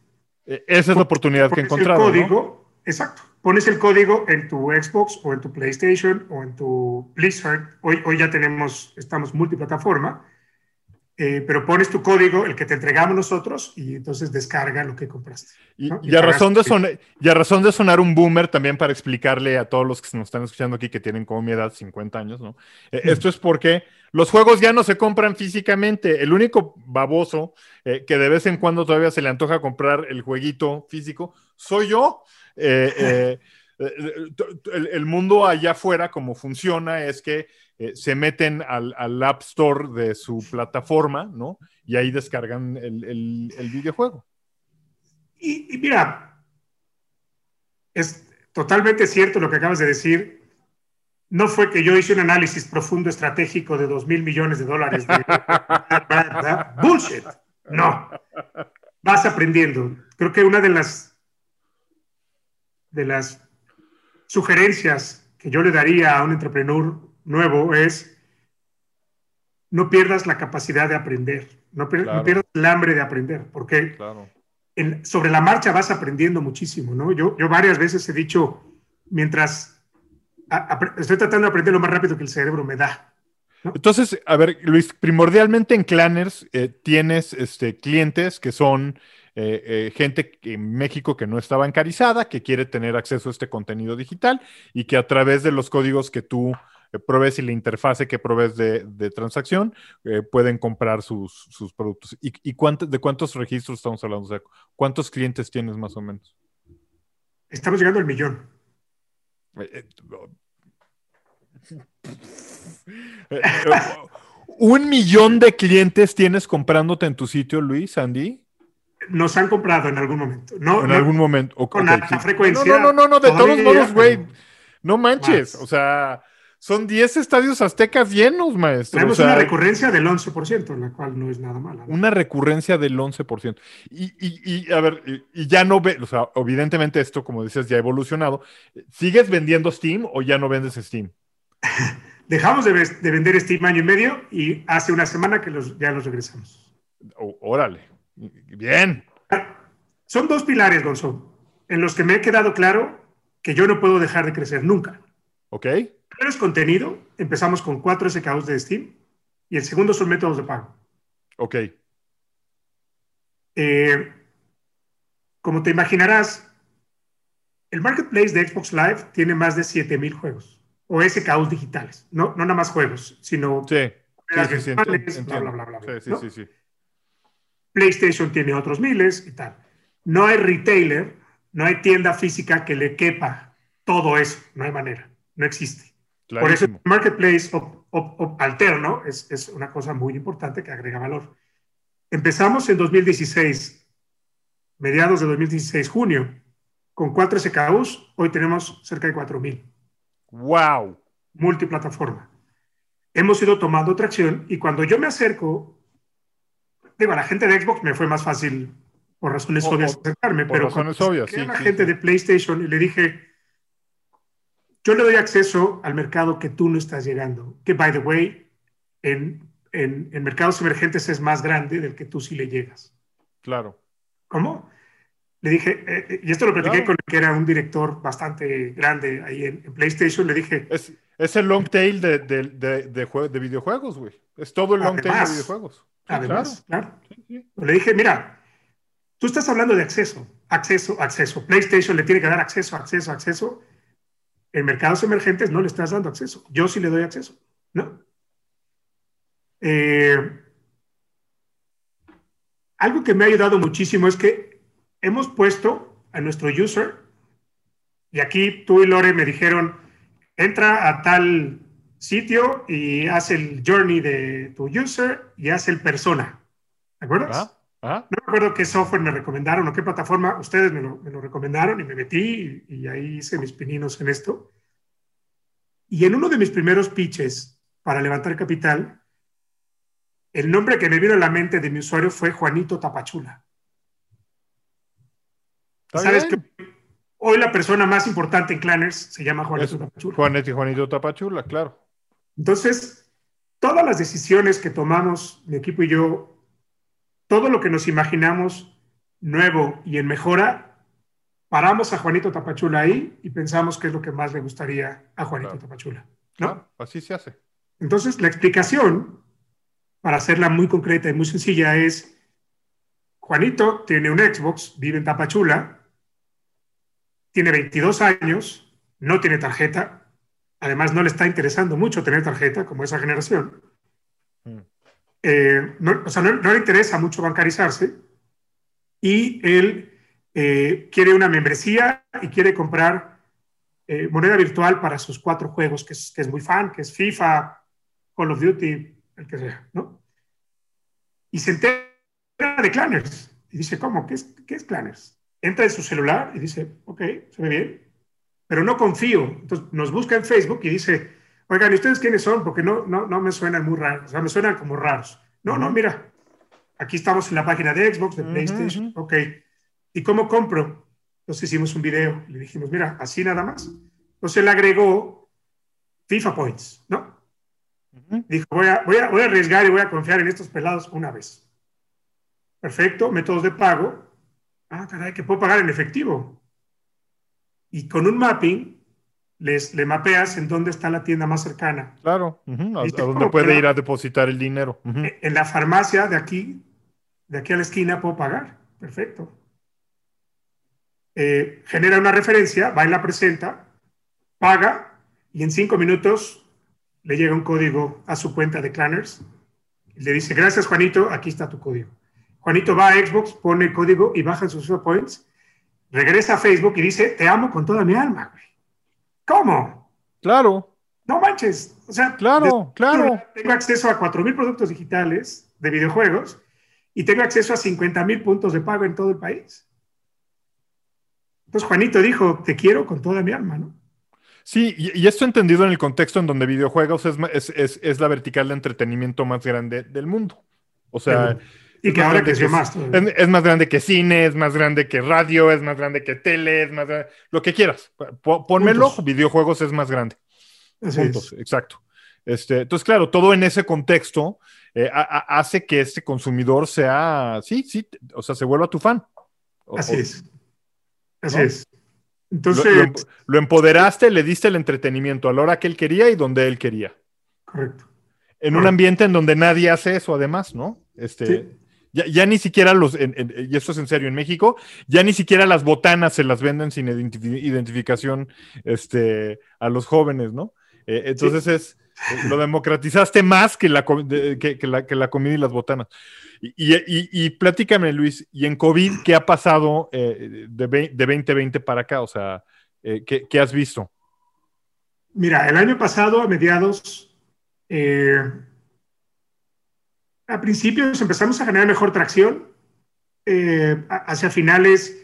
Esa es la oportunidad que he encontrado. Pones el código, ¿no? Exacto. Pones el código en tu Xbox o en tu PlayStation o en tu Blizzard. Hoy ya estamos multiplataforma, pero pones tu código, el que te entregamos nosotros, y entonces descarga lo que compraste, ¿no? Y a razón de sonar un boomer, también para explicarle a todos los que nos están escuchando aquí que tienen como mi edad, 50 años, ¿no? Esto es porque los juegos ya no se compran físicamente. El único baboso que de vez en cuando todavía se le antoja comprar el jueguito físico soy yo. El mundo allá afuera, como funciona, es que se meten al App Store de su plataforma, ¿no? Y ahí descargan el videojuego. Y mira, es totalmente cierto lo que acabas de decir. No fue que yo hice un análisis profundo estratégico de $2,000 millones de dólares de bullshit. No. Vas aprendiendo. Creo que una de las sugerencias que yo le daría a un emprendedor nuevo es no pierdas la capacidad de aprender, no pierdas el hambre de aprender, porque sobre la marcha vas aprendiendo muchísimo, ¿no? Yo varias veces he dicho, mientras estoy tratando de aprender lo más rápido que el cerebro me da, ¿no? Entonces, a ver, Luis, primordialmente en Clanners tienes clientes que son gente en México que no está bancarizada, que quiere tener acceso a este contenido digital y que a través de los códigos que tú provees y la interfase que provees de transacción pueden comprar sus productos. ¿Y de cuántos registros estamos hablando? O sea, ¿cuántos clientes tienes más o menos? Estamos llegando al 1,000,000. ¿1,000,000 de clientes tienes comprándote en tu sitio, Luis Sandy? Nos han comprado en algún momento. No, en algún momento. Okay, con alta frecuencia. No, de todos modos, güey. No manches. Más. O sea, son 10 estadios aztecas llenos, maestro. Tenemos una recurrencia del 11%, la cual no es nada mala, ¿no? Una recurrencia del 11%. Y a ver, y ya no o sea, evidentemente esto, como dices, ya ha evolucionado. ¿Sigues vendiendo Steam o ya no vendes Steam? Dejamos de vender Steam año y medio y hace una semana que ya los regresamos. Órale. Bien. Son dos pilares, Gonzalo, en los que me he quedado claro que yo no puedo dejar de crecer nunca. Ok. primero es contenido. Empezamos con 4 SKUs de Steam. Y el segundo son métodos de pago. Ok. Como te imaginarás, el Marketplace de Xbox Live tiene más de 7,000 juegos. O SKUs digitales. No nada más juegos, sino... Sí. Sí, sí. PlayStation tiene otros miles y tal. No hay retailer, no hay tienda física que le quepa todo eso. No hay manera. No existe. Clarísimo. Por eso el marketplace alterno es una cosa muy importante que agrega valor. Empezamos en 2016, mediados de 2016, junio, con 4 SKUs. Hoy tenemos cerca de 4,000. ¡Wow! Multiplataforma. Hemos ido tomando tracción y cuando yo me acerco, digo, a la gente de Xbox me fue más fácil por razones obvias acercarme, pero a la gente de PlayStation y le dije, yo le doy acceso al mercado que tú no estás llegando, que by the way, en mercados emergentes es más grande del que tú sí le llegas. Claro. ¿Cómo? Le dije, y esto lo platiqué con el que era un director bastante grande ahí en PlayStation, le dije... Es el long tail de videojuegos, güey. Es todo el long tail de videojuegos. Sí, además, claro. Sí. Le dije, mira, tú estás hablando de acceso, acceso, acceso. PlayStation le tiene que dar acceso, acceso, acceso. En mercados emergentes no le estás dando acceso. Yo sí le doy acceso, ¿no? Algo que me ha ayudado muchísimo es que hemos puesto a nuestro user, y aquí tú y Lore me dijeron... Entra a tal sitio y haz el journey de tu user y haz el persona. ¿Te acuerdas? No me acuerdo qué software me recomendaron o qué plataforma. Ustedes me lo recomendaron y me metí y ahí hice mis pininos en esto. Y en uno de mis primeros pitches para levantar capital, el nombre que me vino a la mente de mi usuario fue Juanito Tapachula. ¿Sabes qué? Hoy la persona más importante en Clanners se llama Juanito Tapachula. Juanito Tapachula, claro. Entonces, todas las decisiones que tomamos, mi equipo y yo, todo lo que nos imaginamos nuevo y en mejora, paramos a Juanito Tapachula ahí y pensamos qué es lo que más le gustaría a Juanito Tapachula, ¿no? Claro, así se hace. Entonces, la explicación, para hacerla muy concreta y muy sencilla, es Juanito tiene un Xbox, vive en Tapachula, tiene 22 años, no tiene tarjeta, además no le está interesando mucho tener tarjeta, como esa generación. No le interesa mucho bancarizarse y él quiere una membresía y quiere comprar moneda virtual para sus 4 juegos, que es muy fan, que es FIFA, Call of Duty, el que sea, ¿no? Y se entera de Clanners y dice, ¿cómo? ¿Qué es Clanners? Entra en su celular y dice, ok, se ve bien, pero no confío. Entonces nos busca en Facebook y dice, oigan, ¿y ustedes quiénes son? Porque no me suenan muy raros, o sea, me suenan como raros. No, mira, aquí estamos en la página de Xbox, de PlayStation, ok. ¿Y cómo compro? Entonces hicimos un video y le dijimos, mira, así nada más. Entonces él agregó FIFA Points, ¿no? Dijo, voy a arriesgar y voy a confiar en estos pelados una vez. Perfecto, métodos de pago. Ah, caray, que puedo pagar en efectivo. Y con un mapping, le mapeas en dónde está la tienda más cercana. Claro, a dónde puede ir a depositar el dinero. En la farmacia de aquí a la esquina puedo pagar. Perfecto. Genera una referencia, va y la presenta, paga, y en 5 minutos le llega un código a su cuenta de Clanners. Y le dice, gracias Juanito, aquí está tu código. Juanito va a Xbox, pone el código y baja sus points, regresa a Facebook y dice, te amo con toda mi alma, güey. ¿Cómo? Claro. No manches. O sea, claro. Tengo acceso a 4,000 productos digitales de videojuegos y tengo acceso a 50,000 puntos de pago en todo el país. Entonces Juanito dijo, te quiero con toda mi alma, ¿no? Sí, y esto entendido en el contexto en donde videojuegos es la vertical de entretenimiento más grande del mundo. O sea... Y que ahora creció más. Es más grande que cine, es más grande que radio, es más grande que tele, es más grande... Lo que quieras. Ponme el ojo. Videojuegos es más grande. Puntos, exacto. Entonces, claro, todo en ese contexto hace que este consumidor sea... Sí, o sea, se vuelva tu fan. Así es. Entonces lo empoderaste, le diste el entretenimiento a la hora que él quería y donde él quería. Correcto. En un ambiente en donde nadie hace eso, además, ¿no? Sí. Ya ni siquiera y esto es en serio, en México, ya ni siquiera las botanas se las venden sin identificación a los jóvenes, ¿no? Entonces sí. Lo democratizaste más que la comida y las botanas. Y platícame, Luis, ¿y en COVID qué ha pasado de 2020 para acá? O sea, ¿qué has visto? Mira, el año pasado, a mediados, a principios empezamos a generar mejor tracción. Hacia finales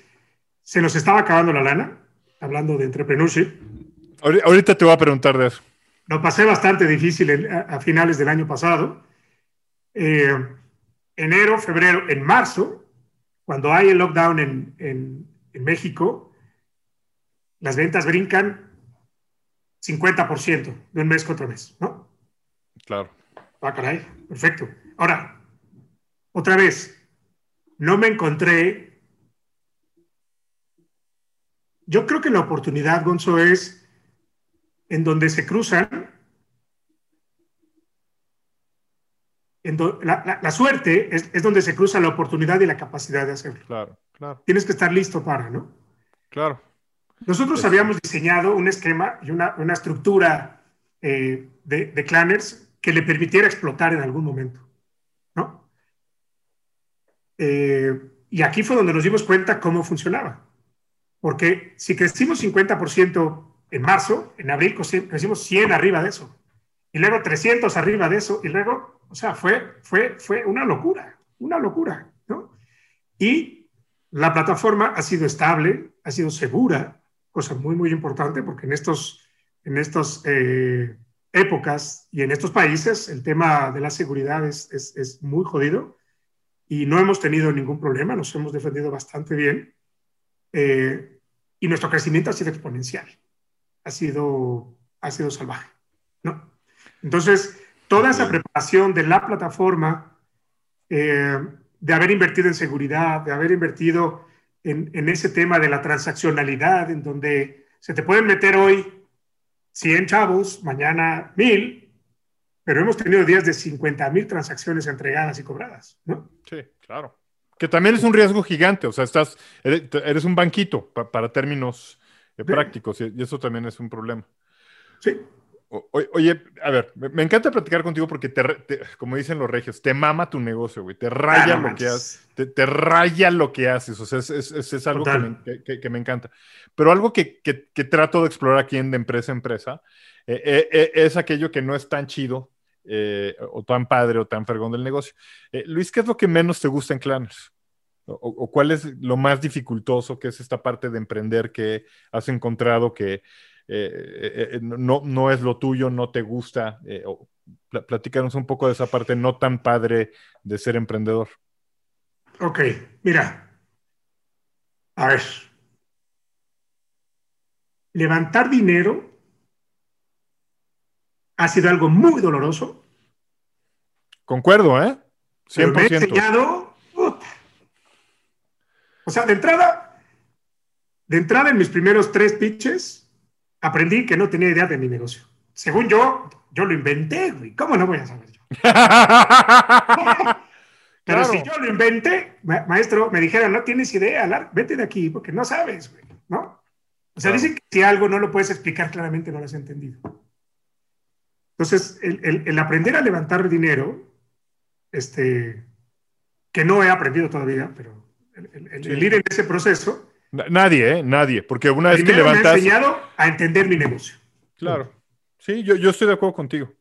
se nos estaba acabando la lana, hablando de entrepreneurship. Ahorita te voy a preguntar de eso. Lo pasé bastante difícil a finales del año pasado. Enero, febrero, en marzo, cuando hay el lockdown en México, las ventas brincan 50% de un mes contra mes, ¿no? Claro. Ah, caray, perfecto. Ahora, otra vez, no me encontré. Yo creo que la oportunidad, Gonzo, es en donde se cruzan. La suerte es donde se cruza la oportunidad y la capacidad de hacerlo. Claro, claro. Tienes que estar listo para, ¿no? Claro. Nosotros habíamos diseñado un esquema y una estructura de Clanners que le permitiera explotar en algún momento, ¿no? Y aquí fue donde nos dimos cuenta cómo funcionaba. Porque si crecimos 50% en marzo, en abril crecimos 100 arriba de eso. Y luego 300 arriba de eso. Y luego, o sea, fue una locura, ¿no? Y la plataforma ha sido estable, ha sido segura, cosa muy, muy importante, porque en estos épocas y en estos países el tema de la seguridad es muy jodido y no hemos tenido ningún problema, nos hemos defendido bastante bien y nuestro crecimiento ha sido exponencial, ha sido salvaje, ¿no? Entonces, toda esa preparación de la plataforma, de haber invertido en seguridad, de haber invertido en ese tema de la transaccionalidad, en donde se te pueden meter hoy 100 chavos, mañana 1000, pero hemos tenido días de 50,000 transacciones entregadas y cobradas, ¿no? Sí, claro. Que también es un riesgo gigante, o sea, eres un banquito para términos prácticos, y eso también es un problema. Sí. Oye, a ver, me encanta platicar contigo porque, como dicen los regios, te mama tu negocio, güey, te raya lo que haces, o sea, es algo que me encanta. Pero algo que trato de explorar aquí de empresa a empresa, es aquello que no es tan chido, o tan padre, o tan fregón del negocio. Luis, ¿qué es lo que menos te gusta en Clanners? ¿O cuál es lo más dificultoso que es esta parte de emprender que has encontrado que... no es lo tuyo, no te gusta? Platícanos un poco de esa parte no tan padre de ser emprendedor. Ok, mira, a ver, levantar dinero ha sido algo muy doloroso. Concuerdo, 100%. Me he enseñado, o sea, de entrada en mis primeros 3 pitches aprendí que no tenía idea de mi negocio. Según yo lo inventé, güey. ¿Cómo no voy a saber yo? Pero claro. Si yo lo inventé, maestro, me dijeron, no tienes idea, vete de aquí porque no sabes, güey, ¿no? O sea, Dicen que si algo no lo puedes explicar claramente, no lo has entendido. Entonces, el aprender a levantar dinero, que no he aprendido todavía, pero el ir en ese proceso... Nadie, porque una vez que levantas... Me ha enseñado a entender mi negocio. Claro. Sí, yo estoy de acuerdo contigo.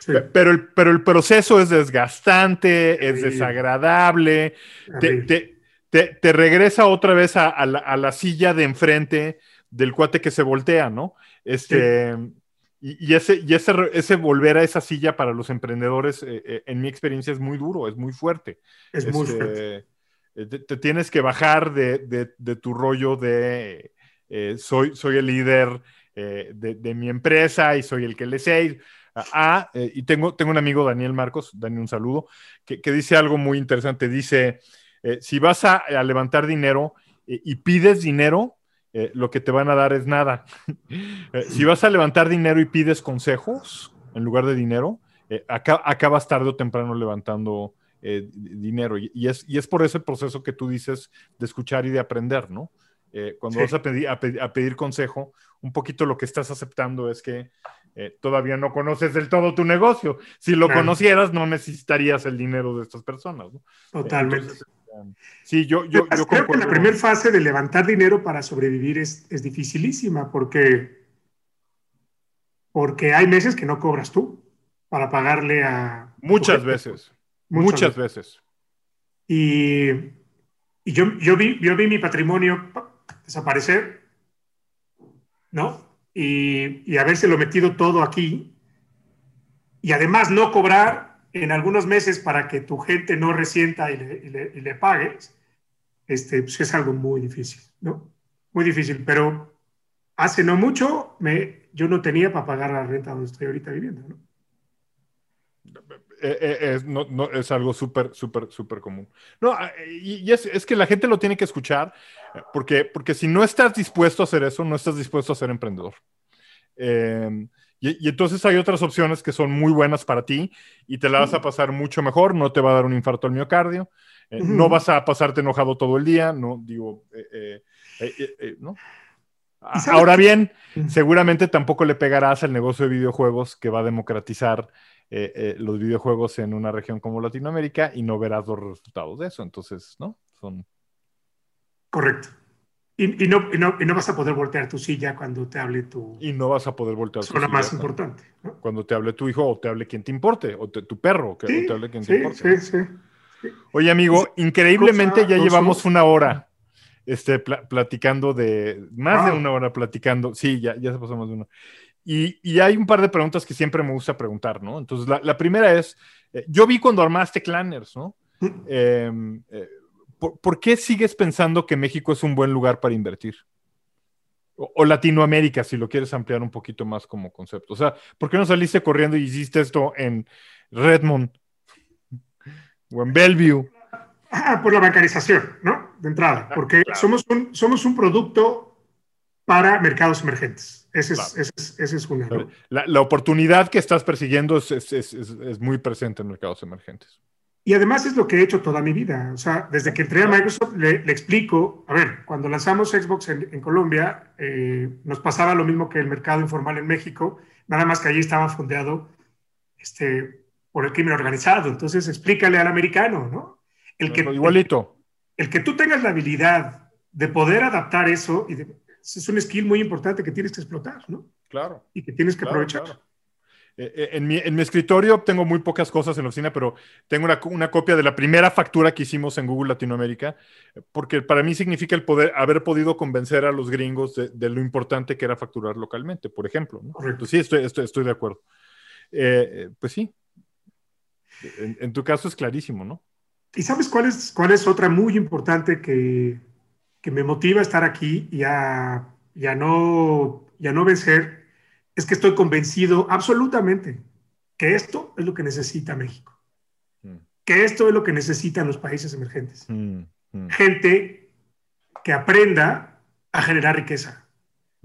Sí. Pero el proceso es desgastante, es desagradable, te regresa otra vez a la silla de enfrente del cuate que se voltea, ¿no? Sí. Y ese volver a esa silla para los emprendedores, en mi experiencia, es muy duro, es muy fuerte. Es muy fuerte. Te tienes que bajar de tu rollo de soy el líder de mi empresa y soy el que le sé. Y tengo un amigo, Daniel Marcos, Dani, un saludo, que dice algo muy interesante. Dice, si vas a levantar dinero y pides dinero, lo que te van a dar es nada. Si vas a levantar dinero y pides consejos en lugar de dinero, acabas tarde o temprano levantando dinero. Y es por ese proceso que tú dices de escuchar y de aprender, ¿no? Cuando sí. vas a pedir consejo, un poquito lo que estás aceptando es que todavía no conoces del todo tu negocio. Si lo conocieras, no necesitarías el dinero de estas personas, ¿no? Totalmente. Entonces, sí, yo creo que la primera fase de levantar dinero para sobrevivir es dificilísima porque hay meses que no cobras tú para pagarle a... Muchas veces. Y yo vi mi patrimonio desaparecer, ¿no? Y habérselo metido todo aquí y además no cobrar en algunos meses para que tu gente no resienta y le pagues, pues es algo muy difícil, ¿no? Muy difícil, pero hace no mucho yo no tenía para pagar la renta donde estoy ahorita viviendo, ¿no? No, es algo súper común. No, es que la gente lo tiene que escuchar porque si no estás dispuesto a hacer eso, no estás dispuesto a ser emprendedor. Y entonces hay otras opciones que son muy buenas para ti y te la vas a pasar mucho mejor, no te va a dar un infarto al miocardio, no vas a pasarte enojado todo el día, no digo, ¿no? Ahora bien, seguramente tampoco le pegarás al negocio de videojuegos que va a democratizar los videojuegos en una región como Latinoamérica y no verás los resultados de eso, entonces, ¿no? Son... Correcto. Y no vas a poder voltear tu silla cuando te hable tu... Y no vas a poder voltear tu silla. Es lo más importante, ¿no? Cuando te hable tu hijo o te hable quien te importe, o tu perro, o te hable quien te importe. Sí. Oye, amigo, increíblemente ya llevamos una hora platicando de... Más de una hora platicando. Sí, ya se pasó más de una. Y hay un par de preguntas que siempre me gusta preguntar, ¿no? Entonces, la primera es... yo vi cuando armaste Clanners, ¿no? ¿Por qué sigues pensando que México es un buen lugar para invertir? O Latinoamérica, si lo quieres ampliar un poquito más como concepto. O sea, ¿por qué no saliste corriendo y hiciste esto en Redmond? O en Bellevue. Por la bancarización, ¿no? De entrada. Porque somos un producto para mercados emergentes. Esa es una, ¿no? La oportunidad que estás persiguiendo es muy presente en mercados emergentes. Y además es lo que he hecho toda mi vida. O sea, desde que entré a Microsoft le explico, a ver, cuando lanzamos Xbox en Colombia, nos pasaba lo mismo que el mercado informal en México, nada más que allí estaba fondeado por el crimen organizado. Entonces, explícale al americano, ¿no? Igualito. El que tú tengas la habilidad de poder adaptar eso, es un skill muy importante que tienes que explotar, ¿no? Claro. Y que tienes que aprovechar. Claro. En mi escritorio tengo muy pocas cosas en la oficina, pero tengo una copia de la primera factura que hicimos en Google Latinoamérica, porque para mí significa el poder haber podido convencer a los gringos de lo importante que era facturar localmente, por ejemplo, ¿no? Entonces, sí, estoy de acuerdo. Pues sí. En tu caso es clarísimo, ¿no? ¿Y sabes cuál es otra muy importante que me motiva a estar aquí y a no vencer? Es que estoy convencido absolutamente que esto es lo que necesita México. Que esto es lo que necesitan los países emergentes. Gente que aprenda a generar riqueza.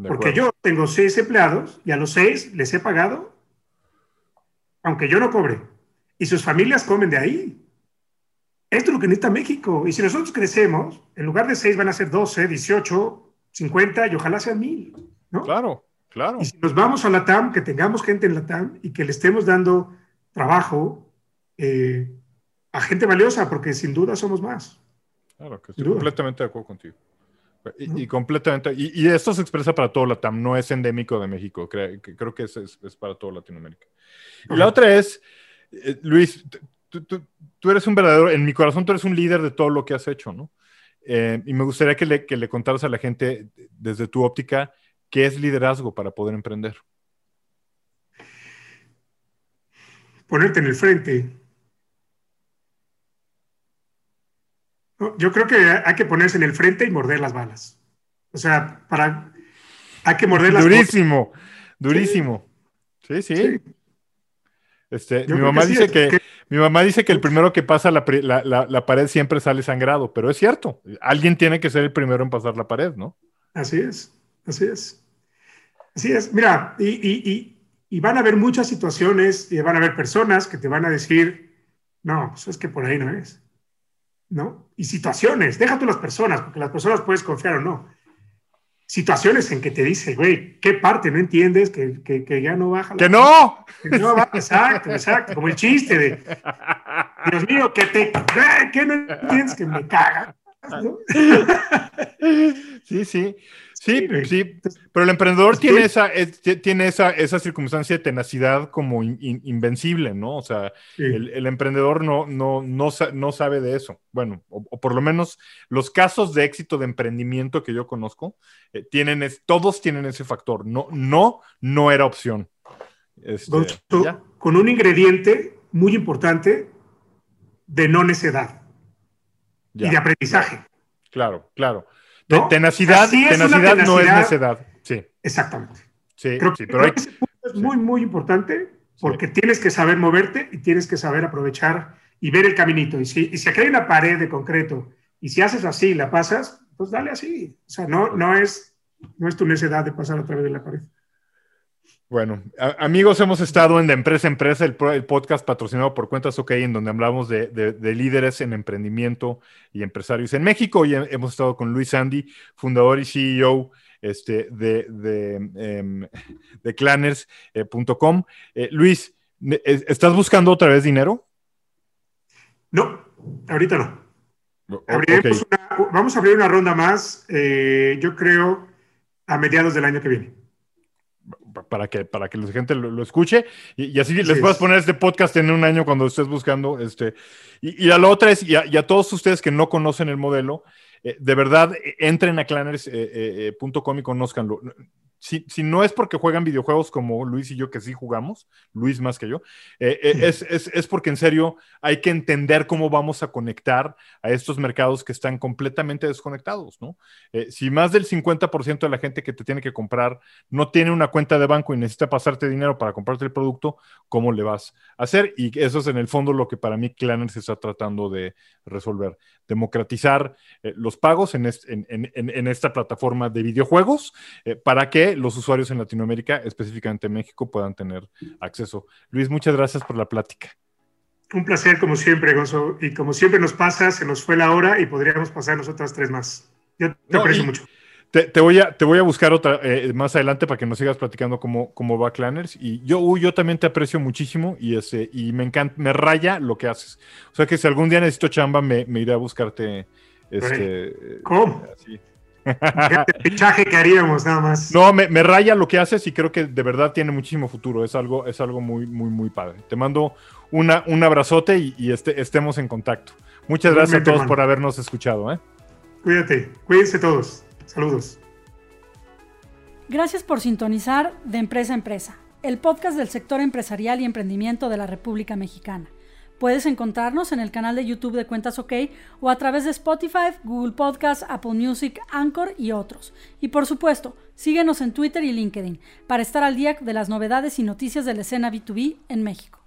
Porque yo tengo 6 empleados y a los 6 les he pagado, aunque yo no cobre. Y sus familias comen de ahí. Esto es lo que necesita México. Y si nosotros crecemos, en lugar de 6 van a ser 12, 18, 50 y ojalá sean 1000, ¿no? Claro. Y si nos vamos a Latam, que tengamos gente en Latam y que le estemos dando trabajo a gente valiosa, porque sin duda somos más. Claro, que estoy completamente de acuerdo contigo. Y esto se expresa para todo Latam, no es endémico de México, creo que es para todo Latinoamérica. Y la otra es, Luis, tú eres un verdadero, en mi corazón tú eres un líder de todo lo que has hecho, ¿no? Y me gustaría que le contaras a la gente desde tu óptica, ¿qué es liderazgo para poder emprender? Ponerte en el frente. Yo creo que hay que ponerse en el frente y morder las balas. O sea, hay que morder las balas. Durísimo. Sí. Mi mamá dice que el primero que pasa la pared siempre sale sangrado, pero es cierto. Alguien tiene que ser el primero en pasar la pared, ¿no? Así es, así es. Así es, mira, y van a haber muchas situaciones y van a haber personas que te van a decir, no, pues es que por ahí no es, ¿no? Y situaciones, deja tú las personas, porque las personas puedes confiar o no. Situaciones en que te dice, güey, ¿qué parte no entiendes? Que ya no baja. ¡Que no! Que no baja, exacto, exacto. Como el chiste de, Dios mío, que no entiendes, que me caga, ¿no? Sí, sí. Sí, sí, pero el emprendedor tiene esa circunstancia de tenacidad como invencible, ¿no? O sea, sí. el emprendedor no sabe de eso. Bueno, o por lo menos los casos de éxito de emprendimiento que yo conozco, todos tienen ese factor. No era opción. Con un ingrediente muy importante de no necedad y de aprendizaje. Claro, claro. ¿No? Tenacidad no es necedad. Sí. Exactamente. Sí, creo que ese punto es muy importante porque tienes que saber moverte y tienes que saber aprovechar y ver el caminito. Y si aquí hay una pared de concreto y si haces así y la pasas, pues dale así. O sea, no es tu necedad de pasar a través de la pared. Bueno, amigos, hemos estado en De Empresa a Empresa, el podcast patrocinado por Cuentas OK, en donde hablamos de líderes en emprendimiento y empresarios en México. Y hemos estado con Luis Sandy, fundador y CEO de Clanners.com. Luis, ¿estás buscando otra vez dinero? No, ahorita no. Abriremos vamos a abrir una ronda más, yo creo, a mediados del año que viene. Para que la gente lo escuche y así les puedas poner este podcast en un año cuando estés buscando. Y a la otra es, y a todos ustedes que no conocen el modelo, de verdad, entren a Clanners.com y conózcanlo. Si no es porque juegan videojuegos como Luis y yo, que sí jugamos, Luis más que yo, es porque en serio hay que entender cómo vamos a conectar a estos mercados que están completamente desconectados, ¿no? Si más del 50% de la gente que te tiene que comprar no tiene una cuenta de banco y necesita pasarte dinero para comprarte el producto, ¿cómo le vas a hacer? Y eso es en el fondo lo que para mí Clanners está tratando de resolver. Democratizar los pagos en esta plataforma de videojuegos para que los usuarios en Latinoamérica, específicamente en México, puedan tener acceso. Luis, muchas gracias por la plática. Un placer, como siempre, Gonzo. Y como siempre nos pasa, se nos fue la hora y podríamos pasarnos otras 3 más. Yo te aprecio mucho. Te voy a buscar otra más adelante para que nos sigas platicando cómo va Clanners. Y yo también te aprecio muchísimo y me encanta, me raya lo que haces. O sea que si algún día necesito chamba, me iré a buscarte. ¿Cómo? Así. El fichaje que haríamos nada más. No, me raya lo que haces y creo que de verdad tiene muchísimo futuro. Es algo muy, muy, muy padre. Te mando un abrazote y estemos en contacto. Muchas gracias a todos por habernos escuchado, ¿eh? Cuídense todos. Saludos. Gracias por sintonizar De Empresa a Empresa, el podcast del sector empresarial y emprendimiento de la República Mexicana. Puedes encontrarnos en el canal de YouTube de Cuentas OK o a través de Spotify, Google Podcasts, Apple Music, Anchor y otros. Y por supuesto, síguenos en Twitter y LinkedIn para estar al día de las novedades y noticias de la escena B2B en México.